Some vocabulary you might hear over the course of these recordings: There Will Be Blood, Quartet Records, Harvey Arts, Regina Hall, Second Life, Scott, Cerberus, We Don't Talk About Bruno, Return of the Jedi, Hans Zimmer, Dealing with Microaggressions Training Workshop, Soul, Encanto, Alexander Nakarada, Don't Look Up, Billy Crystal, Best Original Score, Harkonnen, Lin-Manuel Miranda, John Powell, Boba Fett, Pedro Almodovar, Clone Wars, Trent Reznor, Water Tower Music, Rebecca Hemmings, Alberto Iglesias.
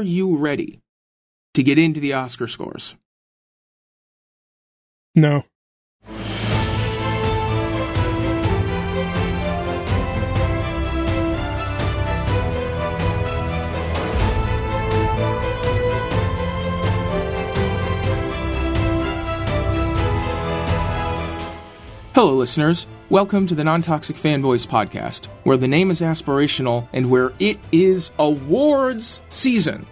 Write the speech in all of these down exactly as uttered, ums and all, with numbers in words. are you ready to get into the Oscar scores? No. Hello, listeners. Welcome to the Non-Toxic Fanboys Podcast, where the name is aspirational and where it is awards season.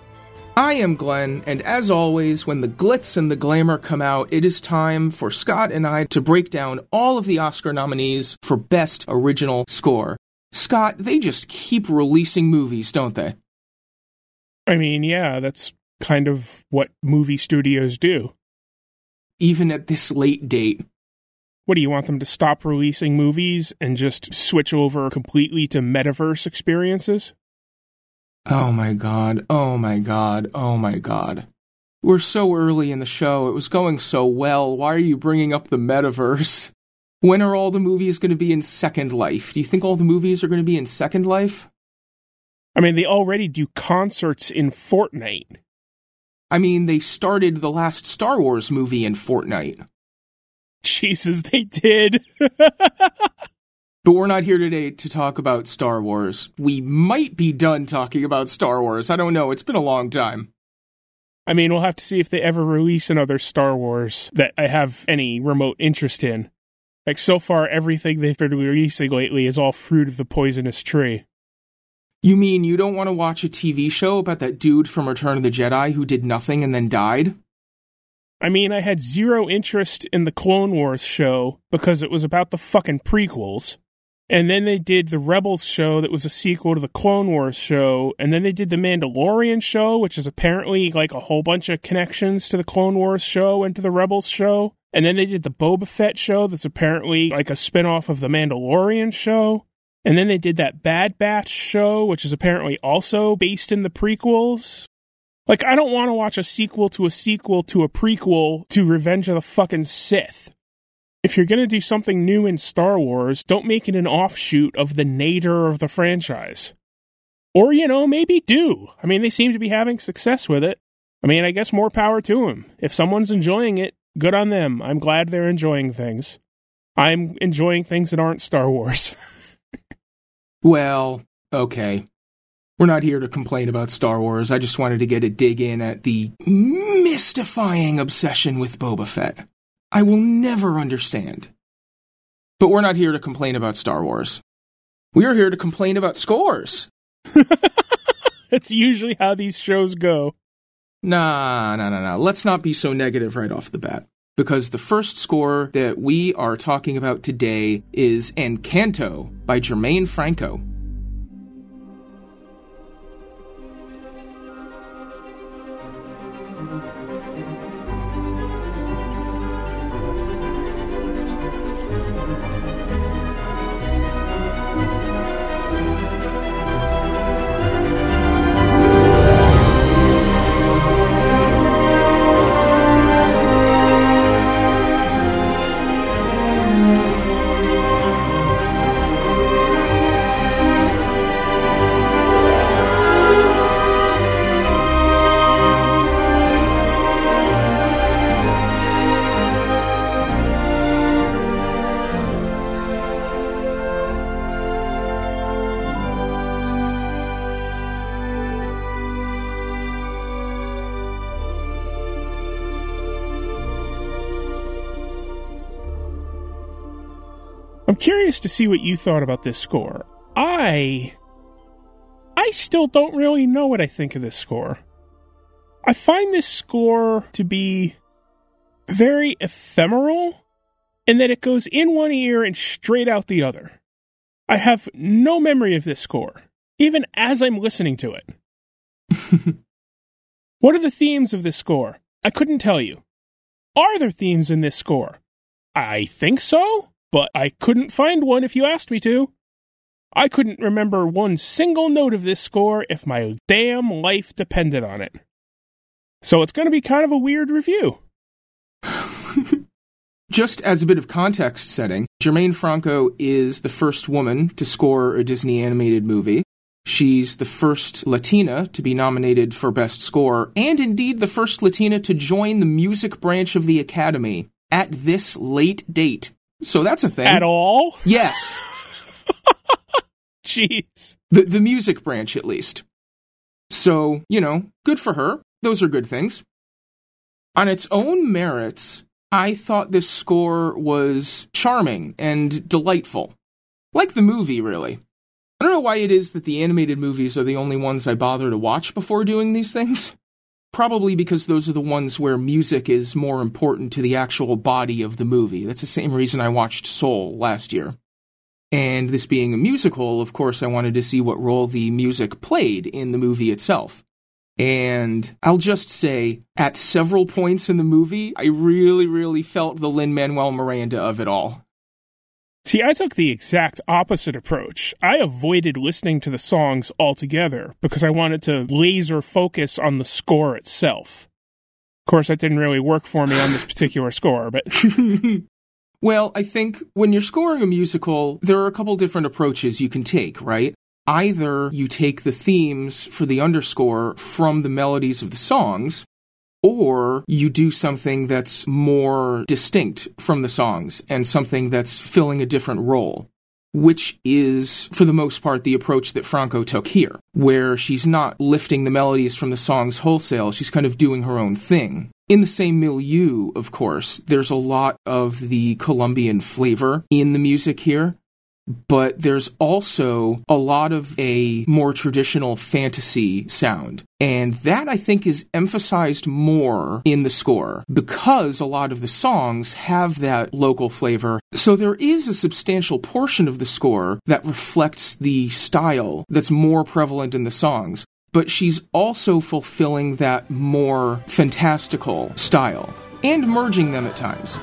I am Glenn, and as always, when the glitz and the glamour come out, it is time for Scott and I to break down all of the Oscar nominees for Best Original Score. Scott, they just keep releasing movies, don't they? I mean, yeah, that's kind of what movie studios do. Even at this late date. What, do you want them to stop releasing movies and just switch over completely to metaverse experiences? Oh my god, oh my god, oh my god. We're so early in the show, it was going so well, why are you bringing up the metaverse? When are all the movies going to be in Second Life? Do you think all the movies are going to be in Second Life? I mean, they already do concerts in Fortnite. I mean, they started the last Star Wars movie in Fortnite. Jesus, they did. But we're not here today to talk about Star Wars. We might be done talking about Star Wars. I don't know. It's been a long time. I mean, we'll have to see if they ever release another Star Wars that I have any remote interest in. Like, so far, everything they've been releasing lately is all fruit of the poisonous tree. You mean you don't want to watch a T V show about that dude from Return of the Jedi who did nothing and then died? I mean, I had zero interest in the Clone Wars show because it was about the fucking prequels. And then they did the Rebels show that was a sequel to the Clone Wars show. And then they did the Mandalorian show, which is apparently like a whole bunch of connections to the Clone Wars show and to the Rebels show. And then they did the Boba Fett show that's apparently like a spinoff of the Mandalorian show. And then they did that Bad Batch show, which is apparently also based in the prequels. Like, I don't want to watch a sequel to a sequel to a prequel to Revenge of the fucking Sith. If you're going to do something new in Star Wars, don't make it an offshoot of the nadir of the franchise. Or, you know, maybe do. I mean, they seem to be having success with it. I mean, I guess more power to them. If someone's enjoying it, good on them. I'm glad they're enjoying things. I'm enjoying things that aren't Star Wars. Well, okay. We're not here to complain about Star Wars. I just wanted to get a dig in at the mystifying obsession with Boba Fett. I will never understand. But we're not here to complain about Star Wars. We are here to complain about scores. That's usually how these shows go. Nah, nah, nah, nah. Let's not be so negative right off the bat. Because the first score that we are talking about today is Encanto by Germaine Franco. Curious to see what you thought about this score. I... I still don't really know what I think of this score. I find this score to be very ephemeral in that it goes in one ear and straight out the other. I have no memory of this score, even as I'm listening to it. What are the themes of this score? I couldn't tell you. Are there themes in this score? I think so. But I couldn't find one if you asked me to. I couldn't remember one single note of this score if my damn life depended on it. So it's going to be kind of a weird review. Just as a bit of context setting, Germaine Franco is the first woman to score a Disney animated movie. She's the first Latina to be nominated for Best Score, and indeed the first Latina to join the music branch of the Academy at this late date. So that's a thing. At all? Yes. Jeez. The, the music branch, at least. So, you know, good for her. Those are good things. On its own merits, I thought this score was charming and delightful. Like the movie, really. I don't know why it is that the animated movies are the only ones I bother to watch before doing these things. Probably because those are the ones where music is more important to the actual body of the movie. That's the same reason I watched Soul last year. And this being a musical, of course, I wanted to see what role the music played in the movie itself. And I'll just say, at several points in the movie, I really, really felt the Lin-Manuel Miranda of it all. See, I took the exact opposite approach. I avoided listening to the songs altogether because I wanted to laser focus on the score itself. Of course, that didn't really work for me on this particular score, but... Well, I think when you're scoring a musical, there are a couple different approaches you can take, right? Either you take the themes for the underscore from the melodies of the songs, or you do something that's more distinct from the songs and something that's filling a different role, which is, for the most part, the approach that Franco took here, where she's not lifting the melodies from the songs wholesale, she's kind of doing her own thing. In the same milieu, of course, there's a lot of the Colombian flavor in the music here, but there's also a lot of a more traditional fantasy sound. And that, I think, is emphasized more in the score because a lot of the songs have that local flavor. So there is a substantial portion of the score that reflects the style that's more prevalent in the songs. But she's also fulfilling that more fantastical style and merging them at times.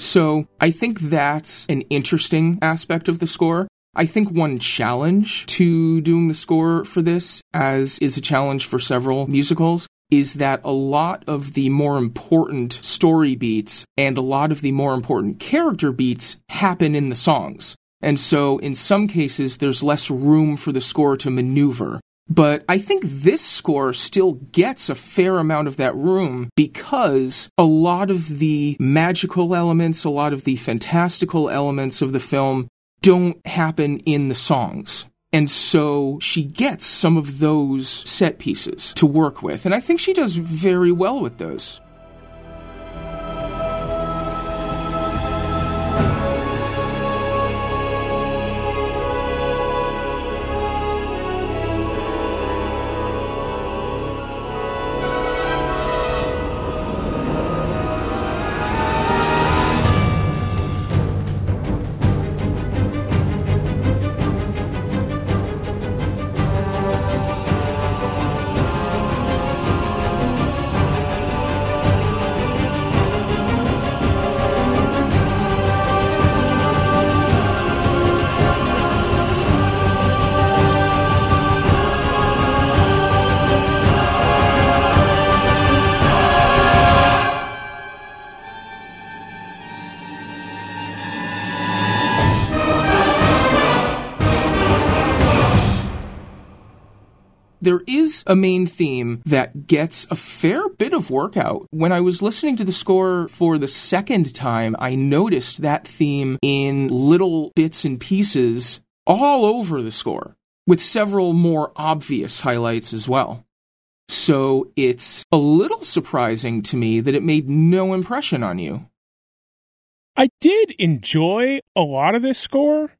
So I think that's an interesting aspect of the score. I think one challenge to doing the score for this, as is a challenge for several musicals, is that a lot of the more important story beats and a lot of the more important character beats happen in the songs. And so in some cases, there's less room for the score to maneuver. But I think this score still gets a fair amount of that room because a lot of the magical elements, a lot of the fantastical elements of the film don't happen in the songs. And so she gets some of those set pieces to work with. And I think she does very well with those. There is a main theme that gets a fair bit of work out. When I was listening to the score for the second time, I noticed that theme in little bits and pieces all over the score, with several more obvious highlights as well. So it's a little surprising to me that it made no impression on you. I did enjoy a lot of this score.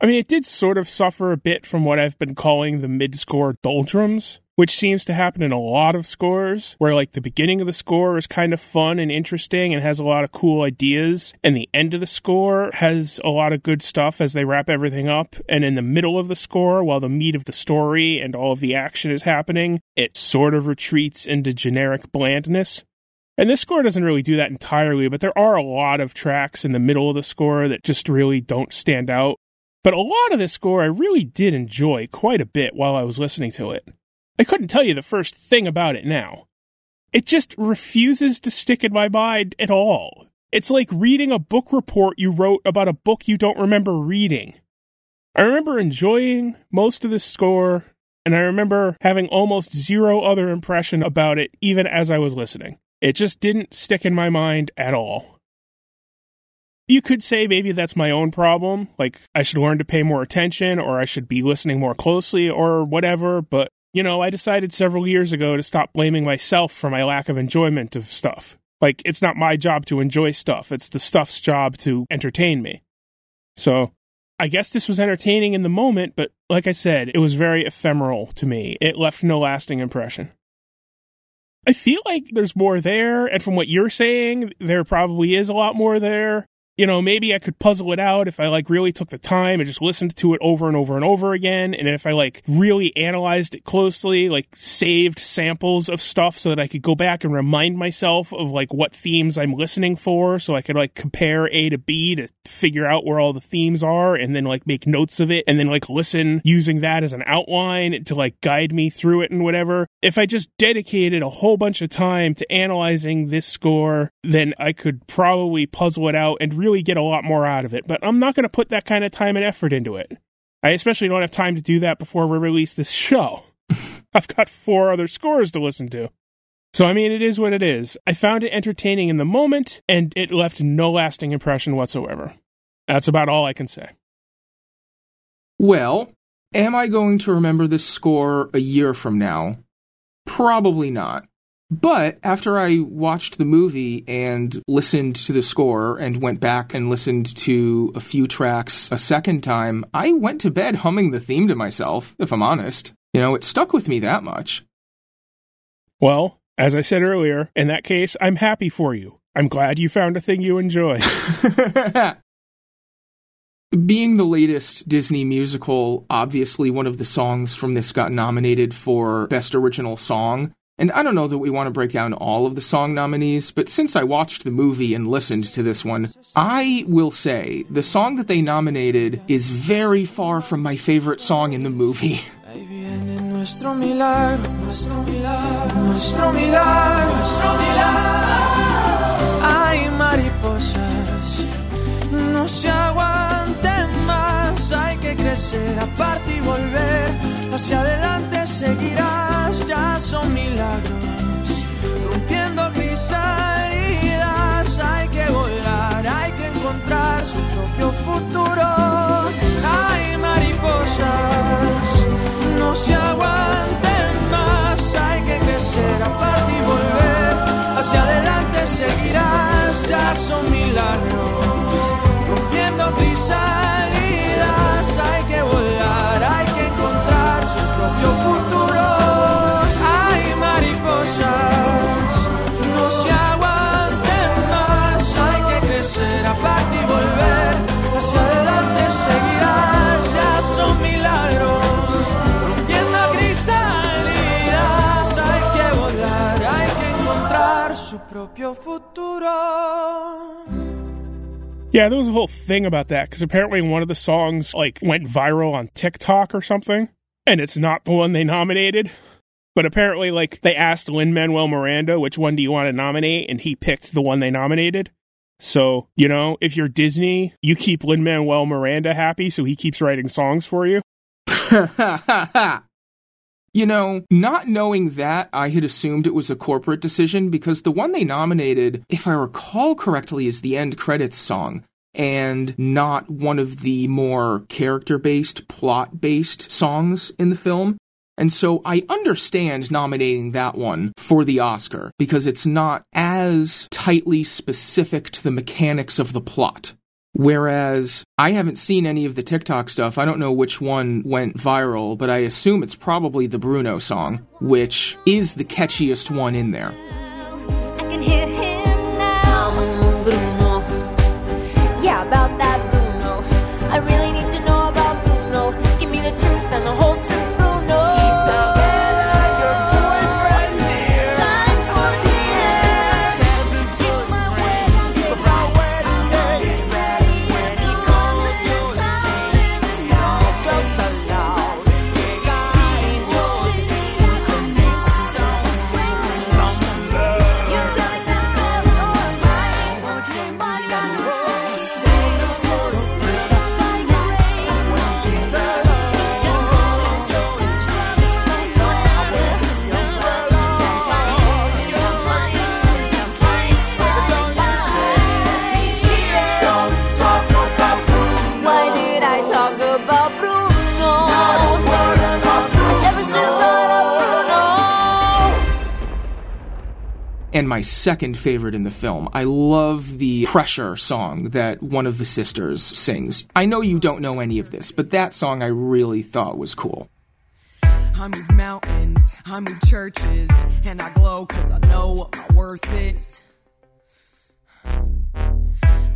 I mean, it did sort of suffer a bit from what I've been calling the mid-score doldrums, which seems to happen in a lot of scores, where, like, the beginning of the score is kind of fun and interesting and has a lot of cool ideas, and the end of the score has a lot of good stuff as they wrap everything up, and in the middle of the score, while the meat of the story and all of the action is happening, it sort of retreats into generic blandness. And this score doesn't really do that entirely, but there are a lot of tracks in the middle of the score that just really don't stand out. But a lot of this score I really did enjoy quite a bit while I was listening to it. I couldn't tell you the first thing about it now. It just refuses to stick in my mind at all. It's like reading a book report you wrote about a book you don't remember reading. I remember enjoying most of this score, and I remember having almost zero other impression about it even as I was listening. It just didn't stick in my mind at all. You could say maybe that's my own problem, like I should learn to pay more attention, or I should be listening more closely, or whatever, but, you know, I decided several years ago to stop blaming myself for my lack of enjoyment of stuff. Like, it's not my job to enjoy stuff, it's the stuff's job to entertain me. So, I guess this was entertaining in the moment, but like I said, it was very ephemeral to me. It left no lasting impression. I feel like there's more there, and from what you're saying, there probably is a lot more there. You know, maybe I could puzzle it out if I, like, really took the time and just listened to it over and over and over again, and if I, like, really analyzed it closely, like, saved samples of stuff so that I could go back and remind myself of, like, what themes I'm listening for, so I could, like, compare A to B to figure out where all the themes are, and then, like, make notes of it, and then, like, listen using that as an outline to, like, guide me through it and whatever. If I just dedicated a whole bunch of time to analyzing this score, then I could probably puzzle it out and really really get a lot more out of it, but I'm not going to put that kind of time and effort into it. I especially don't have time to do that before we release this show. I've got four other scores to listen to. So, I mean, it is what it is. I found it entertaining in the moment, and it left no lasting impression whatsoever. That's about all I can say. Well, am I going to remember this score a year from now? Probably not. But after I watched the movie and listened to the score and went back and listened to a few tracks a second time, I went to bed humming the theme to myself, if I'm honest. You know, it stuck with me that much. Well, as I said earlier, in that case, I'm happy for you. I'm glad you found a thing you enjoy. Being the latest Disney musical, obviously one of the songs from this got nominated for Best Original Song. And I don't know that we want to break down all of the song nominees, but since I watched the movie and listened to this one, I will say the song that they nominated is very far from my favorite song in the movie. Yeah, there was a whole thing about that, because apparently one of the songs, like, went viral on TikTok or something, and it's not the one they nominated. But apparently, like, they asked Lin-Manuel Miranda, which one do you want to nominate, and he picked the one they nominated. So, you know, if you're Disney, you keep Lin-Manuel Miranda happy, so he keeps writing songs for you. You know, not knowing that, I had assumed it was a corporate decision, because the one they nominated, if I recall correctly, is the end credits song, and not one of the more character-based, plot-based songs in the film. And so I understand nominating that one for the Oscar, because it's not as tightly specific to the mechanics of the plot. Whereas I haven't seen any of the TikTok stuff. I don't know which one went viral, but I assume it's probably the Bruno song, which is the catchiest one in there. I can hear him now. Bruno. Yeah, about that Bruno. I really need to know about Bruno. Give me the truth and the whole truth. And my second favorite in the film, I love the pressure song that one of the sisters sings. I know you don't know any of this, but that song I really thought was cool. I move mountains, I move churches, and I glow because I know what my worth is.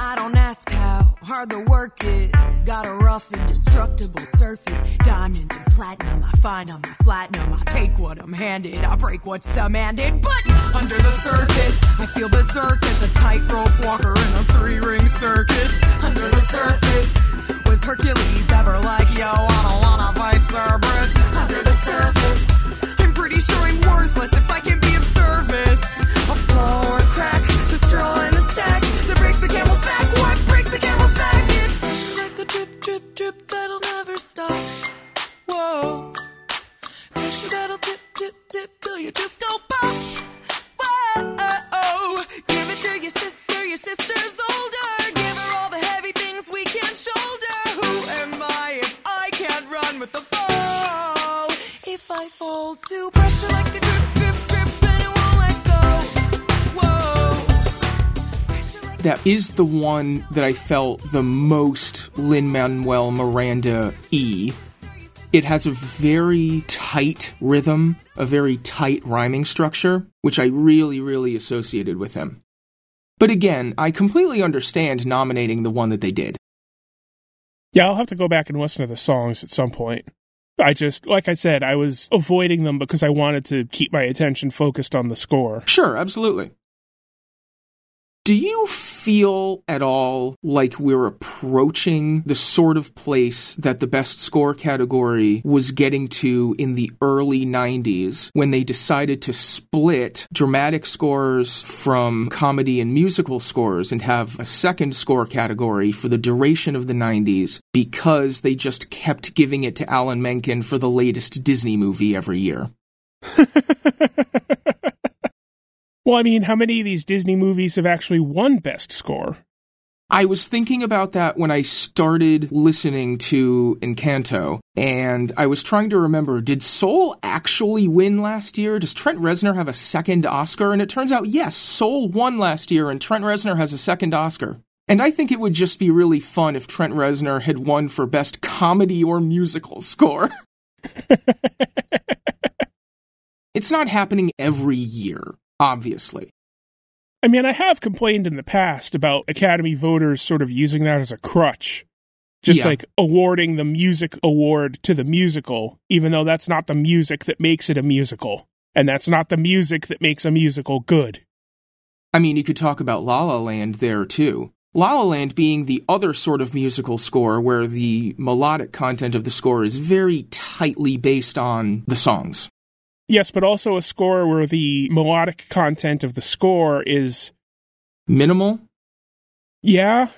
I don't ask how hard the work is. Got a rough, indestructible surface. Diamonds and platinum, I find them, I flatten them. I take what I'm handed, I break what's demanded. But under the surface, I feel berserk as a tightrope walker in a three-ring circus. Under the surface, was Hercules ever like, yo, I don't wanna fight Cerberus. Under the surface, I'm pretty sure I'm worthless if I can be of service. A flaw or crack, the straw in the stack. Breaks the camel's back, what breaks the camel's back? It's like a drip, drip, drip that'll never stop. Whoa. Pressure that'll tip, tip, tip till you just go pop. Whoa. Give it to your sister, your sister's older. Give her all the heavy things we can't shoulder. Who am I if I can't run with the fall? If I fall to pressure like a drip, drip, drip, then it won't let go. Whoa. That is the one that I felt the most Lin-Manuel Miranda-y. It has a very tight rhythm, a very tight rhyming structure, which I really, really associated with him. But again, I completely understand nominating the one that they did. Yeah, I'll have to go back and listen to the songs at some point. I just, like I said, I was avoiding them because I wanted to keep my attention focused on the score. Sure, absolutely. Do you feel at all like we're approaching the sort of place that the best score category was getting to in the early nineties when they decided to split dramatic scores from comedy and musical scores and have a second score category for the duration of the nineties because they just kept giving it to Alan Menken for the latest Disney movie every year? Well, I mean, how many of these Disney movies have actually won Best Score? I was thinking about that when I started listening to Encanto, and I was trying to remember, did Soul actually win last year? Does Trent Reznor have a second Oscar? And it turns out, yes, Soul won last year, and Trent Reznor has a second Oscar. And I think it would just be really fun if Trent Reznor had won for Best Comedy or Musical Score. It's not happening every year. Obviously. I mean, I have complained in the past about Academy voters sort of using that as a crutch, just yeah. like awarding the music award to the musical, even though that's not the music that makes it a musical, and that's not the music that makes a musical good. I mean, you could talk about La La Land there, too. La La Land being the other sort of musical score where the melodic content of the score is very tightly based on the songs. Yes, but also a score where the melodic content of the score is... minimal? Yeah.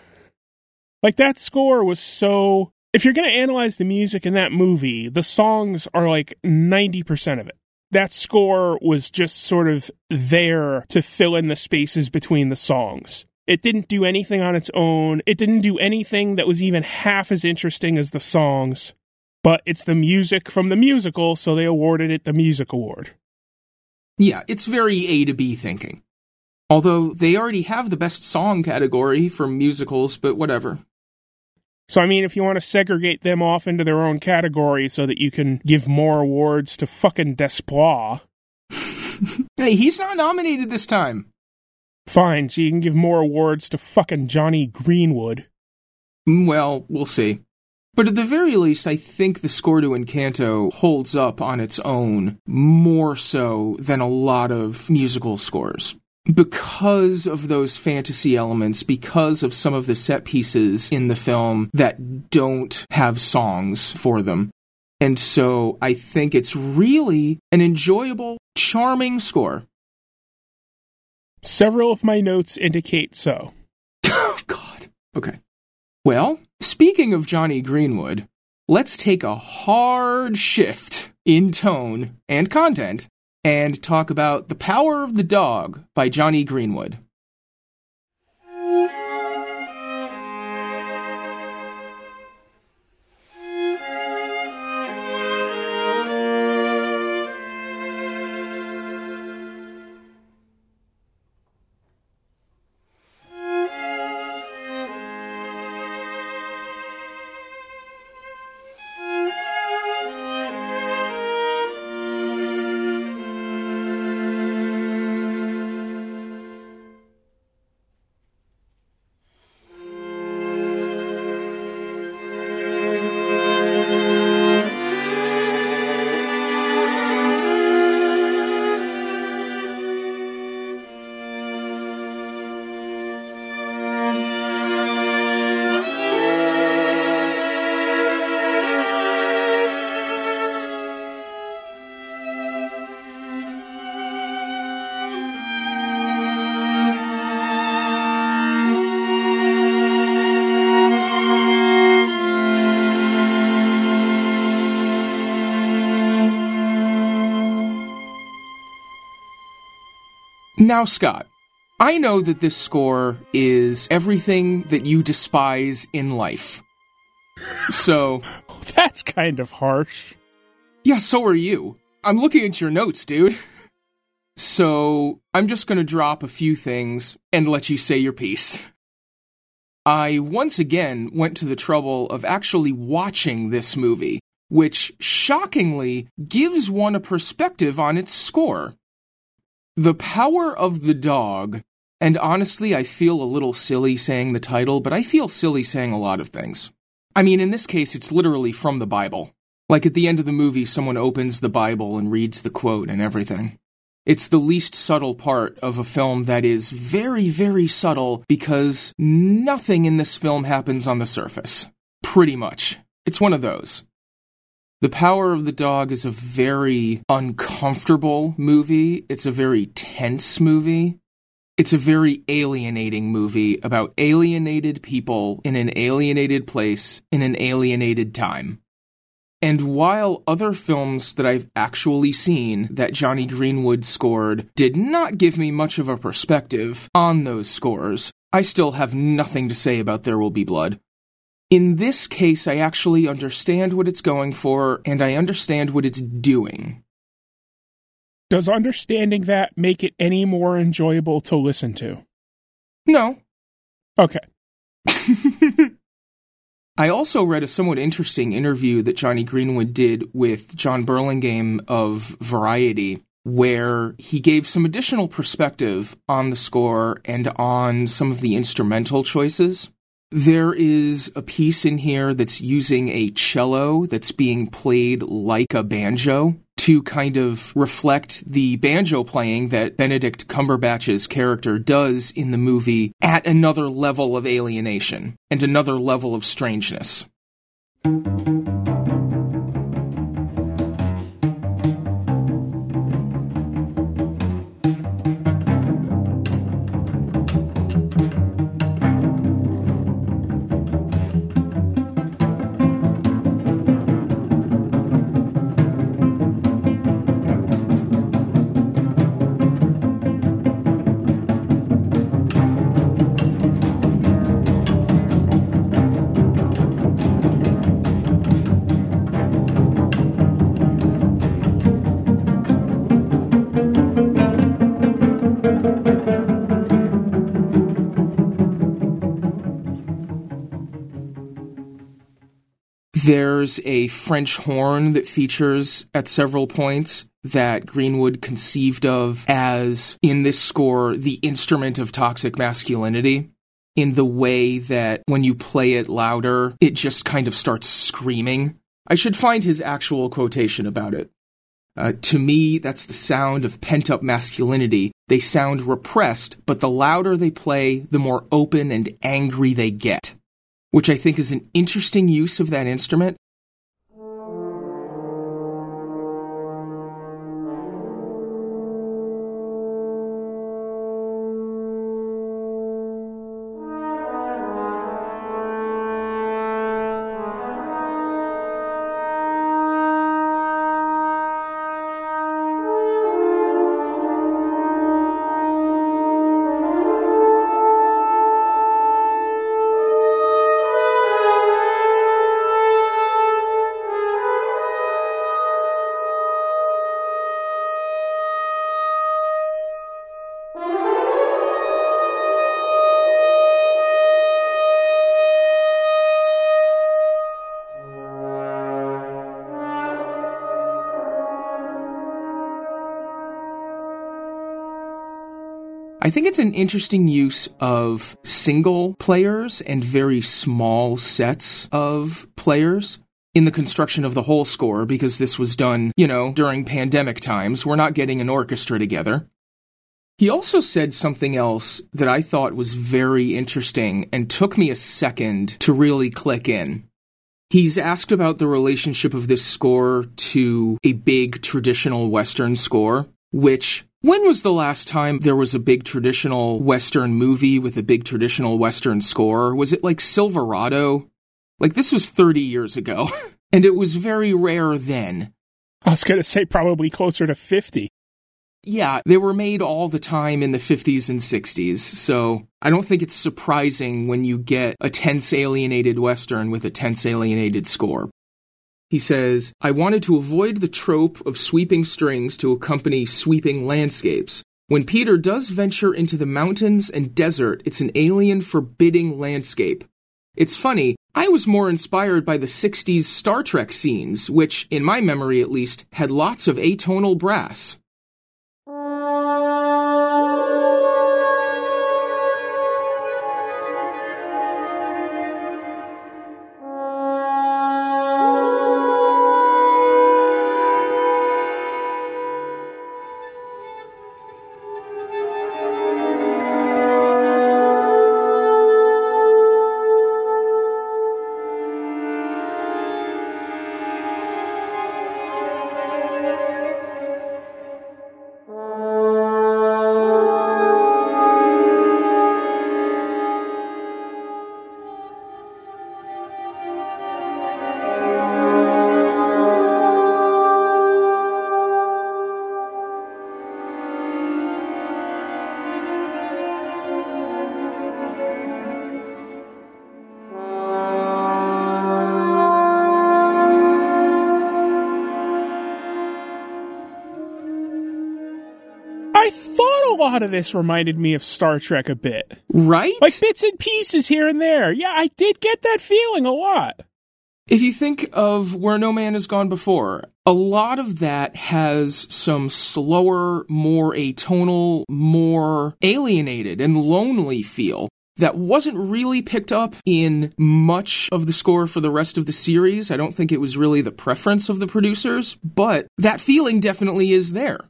Like, that score was so... If you're going to analyze the music in that movie, the songs are like ninety percent of it. That score was just sort of there to fill in the spaces between the songs. It didn't do anything on its own. It didn't do anything that was even half as interesting as the songs. but it's the music from the musical, so they awarded it the music award. Yeah, it's very A to B thinking. Although they already have the best song category for musicals, but whatever. So, I mean, if you want to segregate them off into their own category so that you can give more awards to fucking Desplat. Hey, he's not nominated this time. Fine, so you can give more awards to fucking Jonny Greenwood. Well, we'll see. But at the very least, I think the score to Encanto holds up on its own more so than a lot of musical scores. Because of those fantasy elements, because of some of the set pieces in the film that don't have songs for them. And so I think it's really an enjoyable, charming score. Several of my notes indicate so. Oh, God. Okay. Well, speaking of Jonny Greenwood, let's take a hard shift in tone and content and talk about The Power of the Dog by Jonny Greenwood. Now, Scott, I know that this score is everything that you despise in life. So... That's kind of harsh. Yeah, so are you. I'm looking at your notes, dude. So, I'm just going to drop a few things and let you say your piece. I once again went to the trouble of actually watching this movie, which shockingly gives one a perspective on its score. The Power of the Dog, and honestly, I feel a little silly saying the title, but I feel silly saying a lot of things. I mean, in this case, it's literally from the Bible. Like, at the end of the movie, someone opens the Bible and reads the quote and everything. It's the least subtle part of a film that is very, very subtle because nothing in this film happens on the surface. Pretty much. It's one of those. The Power of the Dog is a very uncomfortable movie. It's a very tense movie. It's a very alienating movie about alienated people in an alienated place in an alienated time. And while other films that I've actually seen that Jonny Greenwood scored did not give me much of a perspective on those scores, I still have nothing to say about There Will Be Blood. In this case, I actually understand what it's going for, and I understand what it's doing. Does understanding that make it any more enjoyable to listen to? No. Okay. I also read a somewhat interesting interview that Jonny Greenwood did with John Burlingame of Variety, where he gave some additional perspective on the score and on some of the instrumental choices. There is a piece in here that's using a cello that's being played like a banjo to kind of reflect the banjo playing that Benedict Cumberbatch's character does in the movie at another level of alienation and another level of strangeness. There's a French horn that features at several points that Greenwood conceived of as, in this score, the instrument of toxic masculinity, in the way that when you play it louder, it just kind of starts screaming. I should find his actual quotation about it. Uh, to me, that's the sound of pent-up masculinity. They sound repressed, but the louder they play, the more open and angry they get, which I think is an interesting use of that instrument. I think it's an interesting use of single players and very small sets of players in the construction of the whole score, because this was done, you know, during pandemic times. We're not getting an orchestra together. He also said something else that I thought was very interesting and took me a second to really click in. He's asked about the relationship of this score to a big traditional Western score, which... when was the last time there was a big traditional Western movie with a big traditional Western score? Was it like Silverado? Like, this was thirty years ago, and it was very rare then. I was going to say probably closer to fifty. Yeah, they were made all the time in the fifties and sixties, so I don't think it's surprising when you get a tense alienated Western with a tense alienated score. He says, I wanted to avoid the trope of sweeping strings to accompany sweeping landscapes. When Peter does venture into the mountains and desert, it's an alien, forbidding landscape. It's funny, I was more inspired by the sixties Star Trek scenes, which, in my memory at least, had lots of atonal brass. A lot of this reminded me of Star Trek a bit. Right? Like bits and pieces here and there. Yeah, I did get that feeling a lot. If you think of Where No Man Has Gone Before, a lot of that has some slower, more atonal, more alienated and lonely feel that wasn't really picked up in much of the score for the rest of the series. I don't think it was really the preference of the producers, but that feeling definitely is there.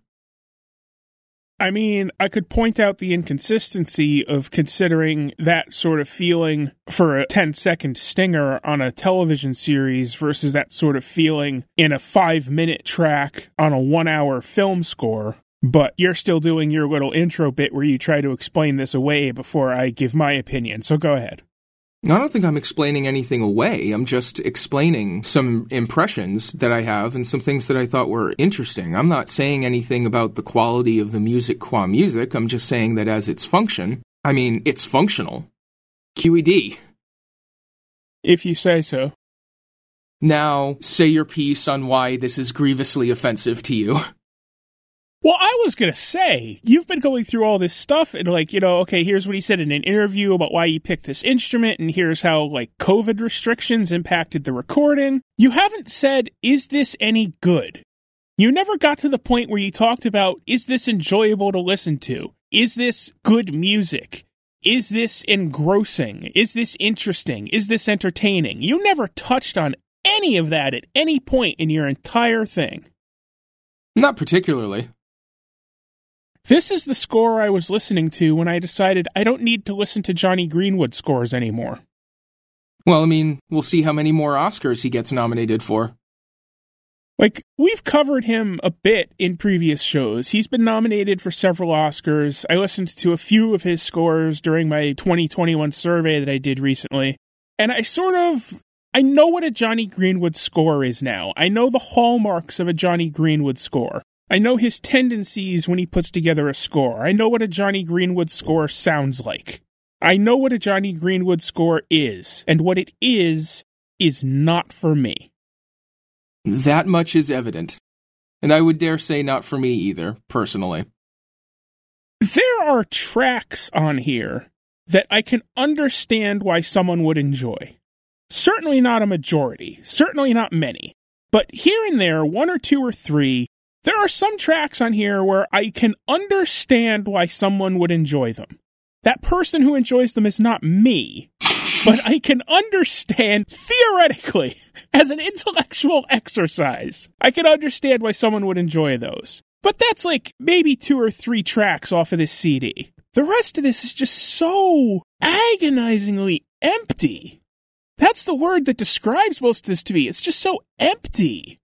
I mean, I could point out the inconsistency of considering that sort of feeling for a ten-second stinger on a television series versus that sort of feeling in a five-minute track on a one-hour film score, but you're still doing your little intro bit where you try to explain this away before I give my opinion, so go ahead. I don't think I'm explaining anything away. I'm just explaining some impressions that I have and some things that I thought were interesting. I'm not saying anything about the quality of the music qua music. I'm just saying that as its function, I mean, it's functional. Q E D. If you say so. Now, say your piece on why this is grievously offensive to you. Well, I was going to say, you've been going through all this stuff and like, you know, okay, here's what he said in an interview about why you picked this instrument and here's how like COVID restrictions impacted the recording. You haven't said, is this any good? You never got to the point where you talked about, is this enjoyable to listen to? Is this good music? Is this engrossing? Is this interesting? Is this entertaining? You never touched on any of that at any point in your entire thing. Not particularly. This is the score I was listening to when I decided I don't need to listen to Jonny Greenwood scores anymore. Well, I mean, we'll see how many more Oscars he gets nominated for. Like, we've covered him a bit in previous shows. He's been nominated for several Oscars. I listened to a few of his scores during my twenty twenty-one survey that I did recently. And I sort of, I know what a Jonny Greenwood score is now. I know the hallmarks of a Jonny Greenwood score. I know his tendencies when he puts together a score. I know what a Jonny Greenwood score sounds like. I know what a Jonny Greenwood score is. And what it is, is not for me. That much is evident. And I would dare say not for me either, personally. There are tracks on here that I can understand why someone would enjoy. Certainly not a majority. Certainly not many. But here and there, one or two or three, there are some tracks on here where I can understand why someone would enjoy them. That person who enjoys them is not me. But I can understand, theoretically, as an intellectual exercise, I can understand why someone would enjoy those. But that's like maybe two or three tracks off of this C D. The rest of this is just so agonizingly empty. That's the word that describes most of this to me. It's just so empty.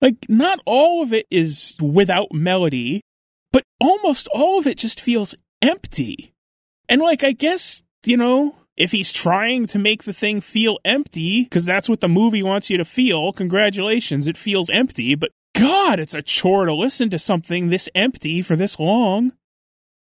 Like, not all of it is without melody, but almost all of it just feels empty. And like, I guess, you know, if he's trying to make the thing feel empty, because that's what the movie wants you to feel, congratulations, it feels empty, but God, it's a chore to listen to something this empty for this long.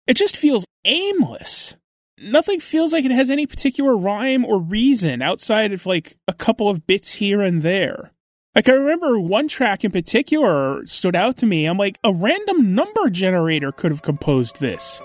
It just feels aimless. Nothing feels like it has any particular rhyme or reason outside of, like, a couple of bits here and there. Like, I remember one track in particular stood out to me. I'm like, a random number generator could have composed this.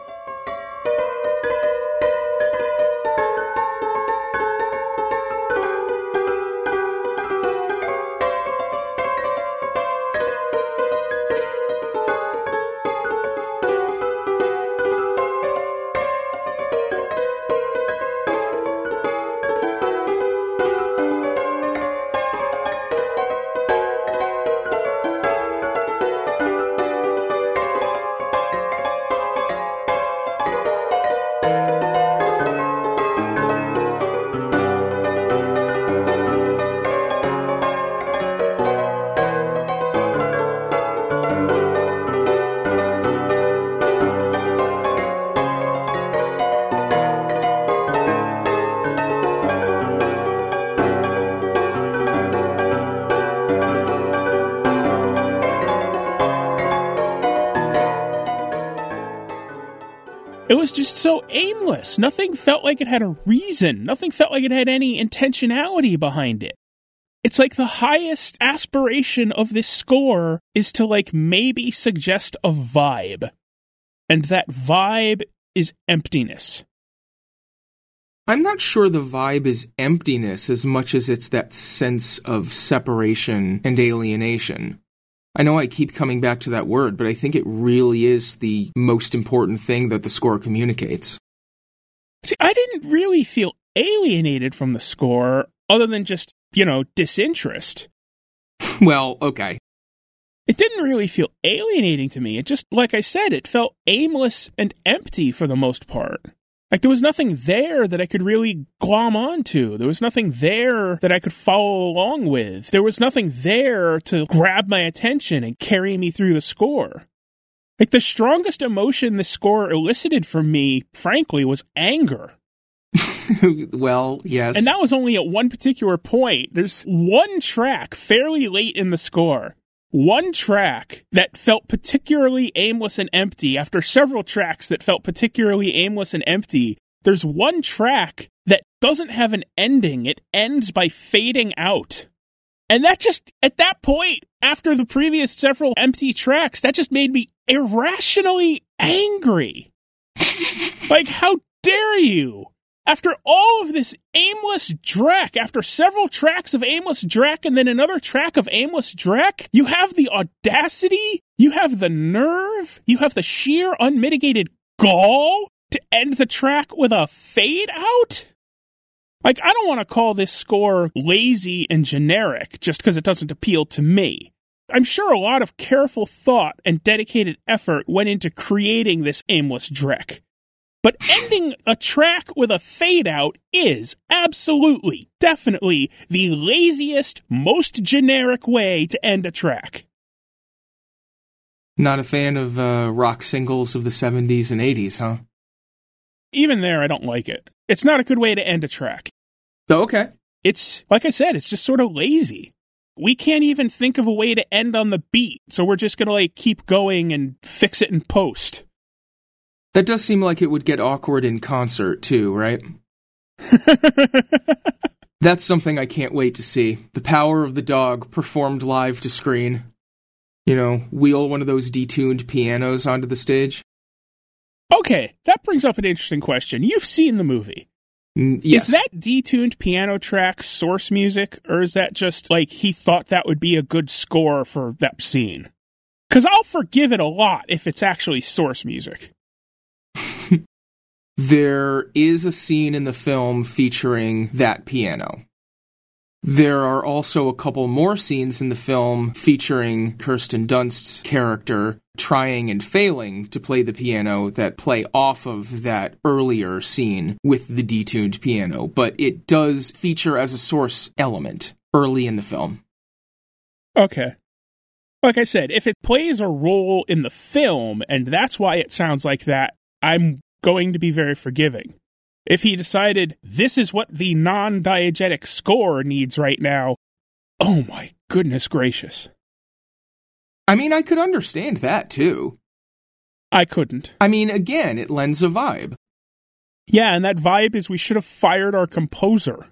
Just so aimless. Nothing felt like it had a reason. Nothing felt like it had any intentionality behind it. It's like the highest aspiration of this score is to like maybe suggest a vibe. And that vibe is emptiness. I'm not sure the vibe is emptiness as much as it's that sense of separation and alienation. I know I keep coming back to that word, but I think it really is the most important thing that the score communicates. See, I didn't really feel alienated from the score, other than just, you know, disinterest. Well, okay. It didn't really feel alienating to me. It just, like I said, it felt aimless and empty for the most part. Like, there was nothing there that I could really glom onto. There was nothing there that I could follow along with. There was nothing there to grab my attention and carry me through the score. Like, the strongest emotion the score elicited from me, frankly, was anger. Well, yes. And that was only at one particular point. There's one track fairly late in the score. One track that felt particularly aimless and empty after several tracks that felt particularly aimless and empty. There's one track that doesn't have an ending. It ends by fading out. And that just, at that point, after the previous several empty tracks, that just made me irrationally angry. Like, how dare you? After all of this aimless dreck, after several tracks of aimless dreck and then another track of aimless dreck, you have the audacity, you have the nerve, you have the sheer unmitigated gall to end the track with a fade out? Like, I don't want to call this score lazy and generic just because it doesn't appeal to me. I'm sure a lot of careful thought and dedicated effort went into creating this aimless dreck. But ending a track with a fade out is absolutely, definitely the laziest, most generic way to end a track. Not a fan of uh, rock singles of the seventies and eighties, huh? Even there, I don't like it. It's not a good way to end a track. Oh, okay. It's, like I said, it's just sort of lazy. We can't even think of a way to end on the beat, so we're just going to like keep going and fix it in post. That does seem like it would get awkward in concert, too, right? That's something I can't wait to see. The Power of the Dog performed live to screen. You know, wheel one of those detuned pianos onto the stage. Okay, that brings up an interesting question. You've seen the movie. Mm, yes. Is that detuned piano track source music, or is that just, like, he thought that would be a good score for that scene? Because I'll forgive it a lot if it's actually source music. There is a scene in the film featuring that piano. There are also a couple more scenes in the film featuring Kirsten Dunst's character trying and failing to play the piano that play off of that earlier scene with the detuned piano, but it does feature as a source element early in the film. Okay. Like I said, if it plays a role in the film, and that's why it sounds like that, I'm going to be very forgiving. If he decided, this is what the non-diegetic score needs right now, oh my goodness gracious. I mean, I could understand that, too. I couldn't. I mean, again, it lends a vibe. Yeah, and that vibe is we should have fired our composer.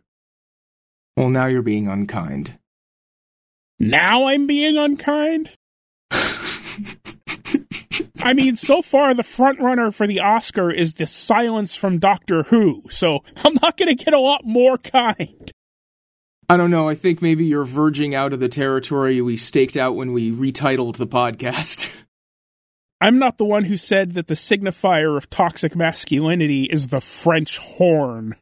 Well, now you're being unkind. Now I'm being unkind? I mean, so far, the frontrunner for the Oscar is the silence from Doctor Who, so I'm not going to get a lot more kind. I don't know. I think maybe you're verging out of the territory we staked out when we retitled the podcast. I'm not the one who said that the signifier of toxic masculinity is the French horn.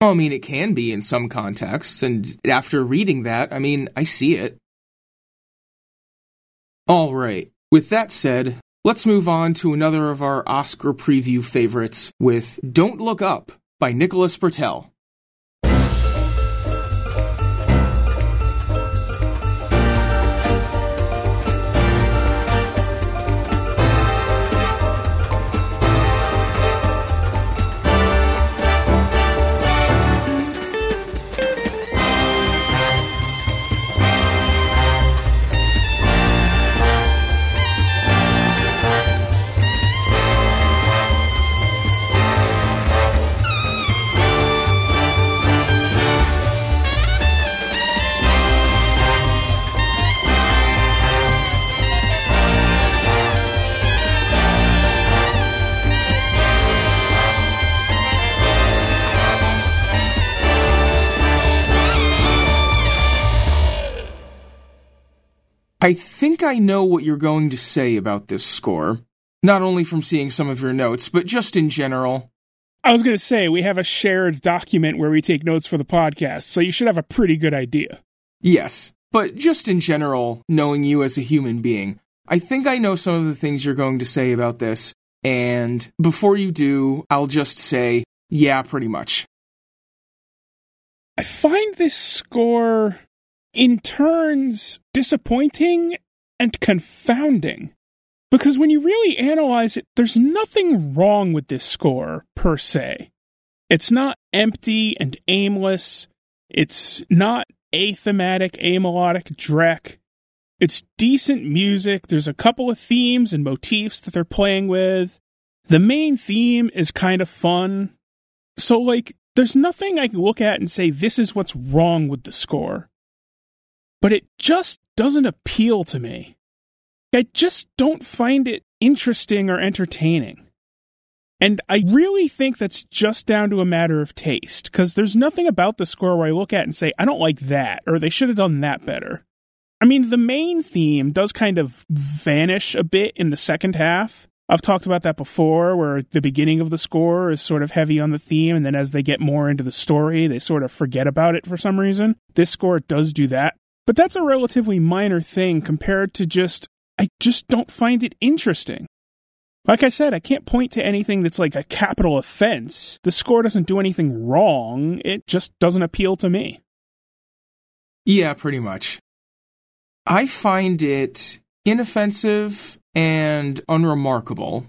Well, I mean, it can be in some contexts, and after reading that, I mean, I see it. All right. With that said, let's move on to another of our Oscar preview favorites with Don't Look Up by Nicholas Britell. I think I know what you're going to say about this score, not only from seeing some of your notes, but just in general. I was going to say, we have a shared document where we take notes for the podcast, so you should have a pretty good idea. Yes, but just in general, knowing you as a human being, I think I know some of the things you're going to say about this, and before you do, I'll just say, yeah, pretty much. I find this score in turns disappointing and confounding. Because when you really analyze it, there's nothing wrong with this score, per se. It's not empty and aimless. It's not athematic, amelodic dreck. It's decent music. There's a couple of themes and motifs that they're playing with. The main theme is kind of fun. So, like, there's nothing I can look at and say, this is what's wrong with the score. but it just doesn't appeal to me. I just don't find it interesting or entertaining. And I really think that's just down to a matter of taste, because there's nothing about the score where I look at and say, I don't like that, or they should have done that better. I mean, the main theme does kind of vanish a bit in the second half. I've talked about that before, where the beginning of the score is sort of heavy on the theme, and then as they get more into the story, they sort of forget about it for some reason. This score does do that. But that's a relatively minor thing compared to just, I just don't find it interesting. Like I said, I can't point to anything that's like a capital offense. The score doesn't do anything wrong. It just doesn't appeal to me. Yeah, pretty much. I find it inoffensive and unremarkable.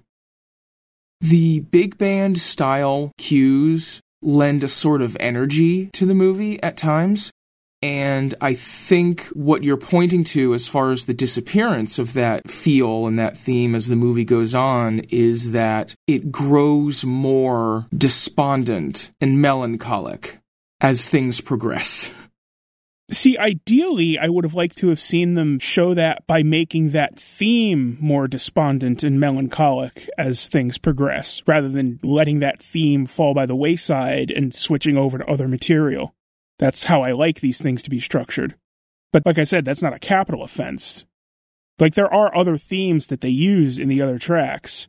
The big band style cues lend a sort of energy to the movie at times. And I think what you're pointing to as far as the disappearance of that feel and that theme as the movie goes on is that it grows more despondent and melancholic as things progress. See, ideally, I would have liked to have seen them show that by making that theme more despondent and melancholic as things progress, rather than letting that theme fall by the wayside and switching over to other material. That's how I like these things to be structured. But like I said, that's not a capital offense. Like, there are other themes that they use in the other tracks.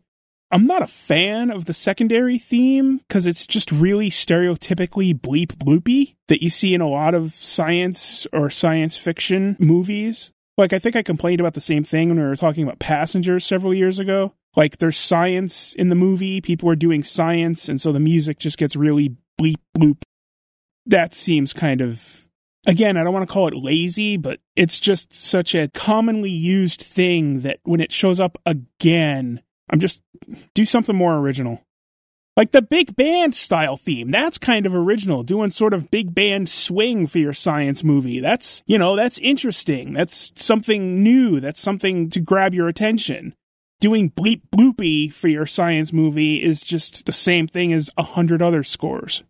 I'm not a fan of the secondary theme because it's just really stereotypically bleep bloopy that you see in a lot of science or science fiction movies. Like, I think I complained about the same thing when we were talking about Passengers several years ago. Like, there's science in the movie. People are doing science, and so the music just gets really bleep bloop. That seems kind of, again, I don't want to call it lazy, but it's just such a commonly used thing that when it shows up again, I'm just, do something more original. Like the big band style theme, that's kind of original, doing sort of big band swing for your science movie. That's, you know, that's interesting. That's something new. That's something to grab your attention. Doing bleep bloopy for your science movie is just the same thing as a hundred other scores.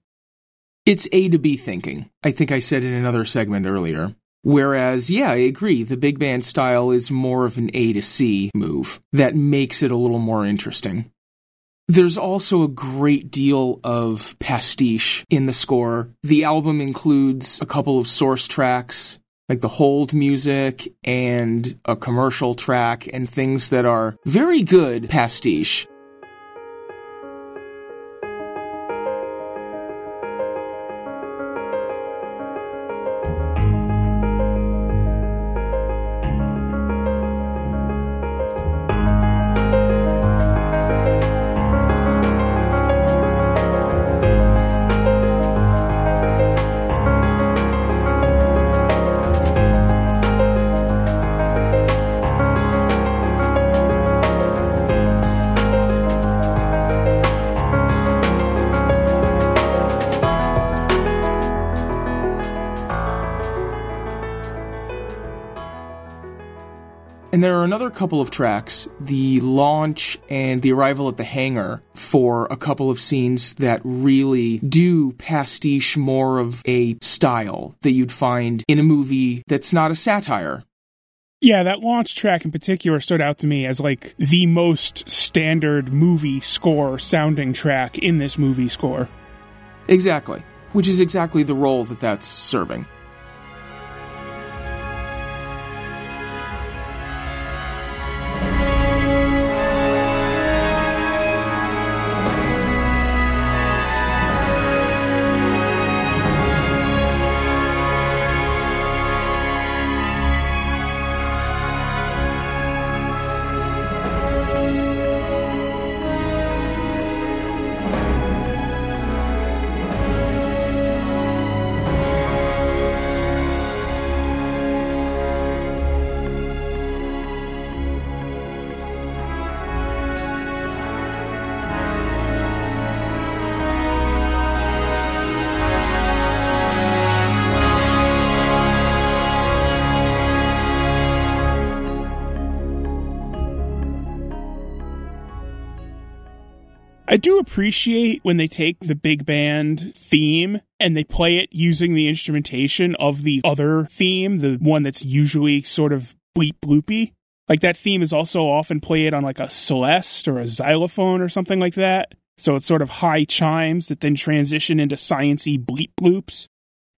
It's A to B thinking, I think I said in another segment earlier. Whereas, yeah, I agree, the big band style is more of an A to C move that makes it a little more interesting. There's also a great deal of pastiche in the score. The album includes a couple of source tracks, like the hold music and a commercial track and things that are very good pastiche. There are another couple of tracks, the launch and the arrival at the hangar, for a couple of scenes that really do pastiche more of a style that you'd find in a movie that's not a satire. Yeah, that launch track in particular stood out to me as like the most standard movie score sounding track in this movie score. Exactly, which is exactly the role that that's serving. I do appreciate when they take the big band theme and they play it using the instrumentation of the other theme, the one that's usually sort of bleep bloopy. Like, that theme is also often played on, like, a celeste or a xylophone or something like that. So it's sort of high chimes that then transition into sciency bleep bloops.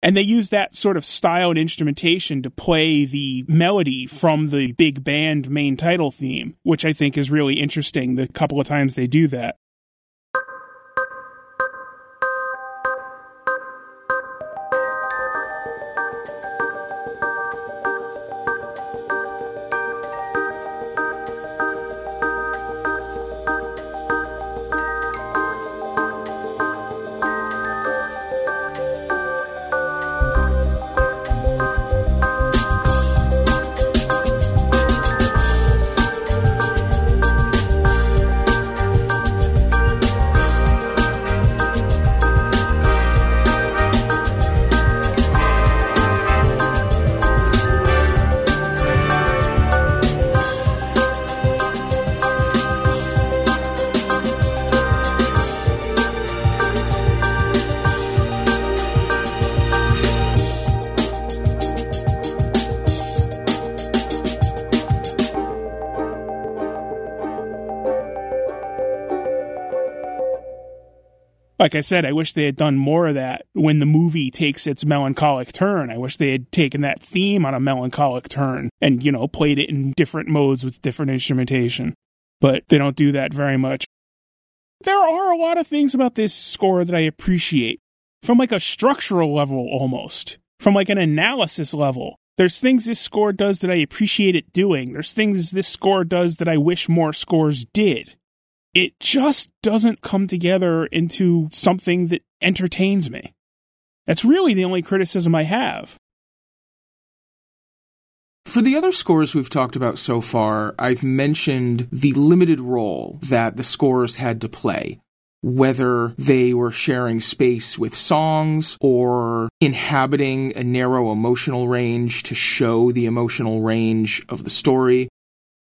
And they use that sort of style and instrumentation to play the melody from the big band main title theme, which I think is really interesting the couple of times they do that. Like I said, I wish they had done more of that when the movie takes its melancholic turn. I wish they had taken that theme on a melancholic turn and, you know, played it in different modes with different instrumentation. But they don't do that very much. There are a lot of things about this score that I appreciate. From like a structural level, almost. From like an analysis level. There's things this score does that I appreciate it doing. There's things this score does that I wish more scores did. It just doesn't come together into something that entertains me. That's really the only criticism I have. For the other scores we've talked about so far, I've mentioned the limited role that the scores had to play, whether they were sharing space with songs or inhabiting a narrow emotional range to show the emotional range of the story.